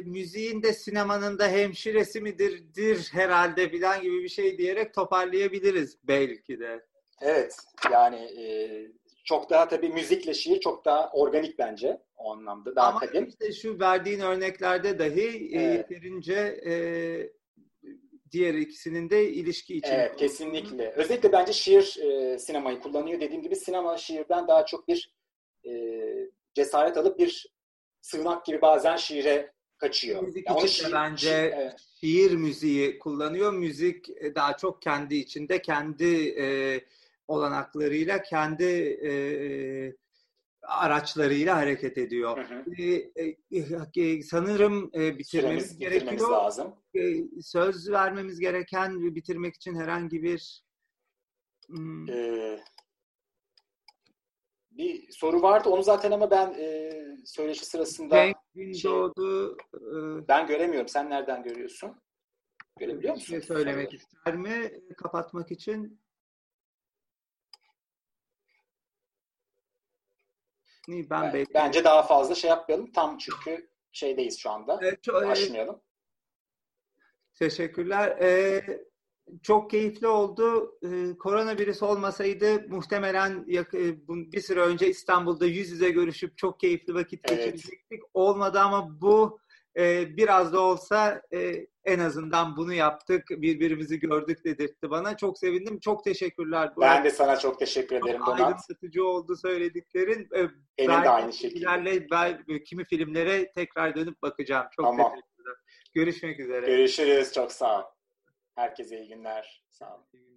müziğin de sinemanın da hemşiresi midir herhalde filan gibi bir şey diyerek toparlayabiliriz belki de. Evet. Yani çok daha tabii müzikle şiir çok daha organik bence o anlamda. Daha ama kadim. İşte şu verdiğin örneklerde dahi yeterince... diğer ikisinin de ilişki için. Evet, kesinlikle. Özellikle bence şiir sinemayı kullanıyor. Dediğim gibi sinema şiirden daha çok bir cesaret alıp bir sığınak gibi bazen şiire kaçıyor. Müzik yani için de bence şiir müziği kullanıyor. Müzik daha çok kendi içinde, kendi olanaklarıyla, kendi araçlarıyla hareket ediyor. Hı hı. Sanırım bitirmemiz gerekiyor. Lazım. Söz vermemiz gereken bitirmek için herhangi bir bir soru vardı. Onu zaten ama ben söyleşi sırasında doğdu. Ben göremiyorum. Sen nereden görüyorsun? Görebiliyor musun? Söylemek ister mi? Kapatmak için bence daha fazla şey yapmayalım. Tam çünkü şeydeyiz şu anda. Evet, aşmayalım. Teşekkürler. Çok keyifli oldu. Koronavirüs olmasaydı muhtemelen bir süre önce İstanbul'da yüz yüze görüşüp çok keyifli vakit geçirecektik. Evet. Olmadı ama bu biraz da olsa en azından bunu yaptık. Birbirimizi gördük dedirtti bana. Çok sevindim. Çok teşekkürler. Ben de sana çok teşekkür ederim Donat. Aydınlatıcı oldu söylediklerin. Benim de aynı şekilde. Ben kimi filmlere tekrar dönüp bakacağım. Çok teşekkürler. Görüşmek üzere. Görüşürüz. Çok sağ ol. Herkese iyi günler. Sağ olun.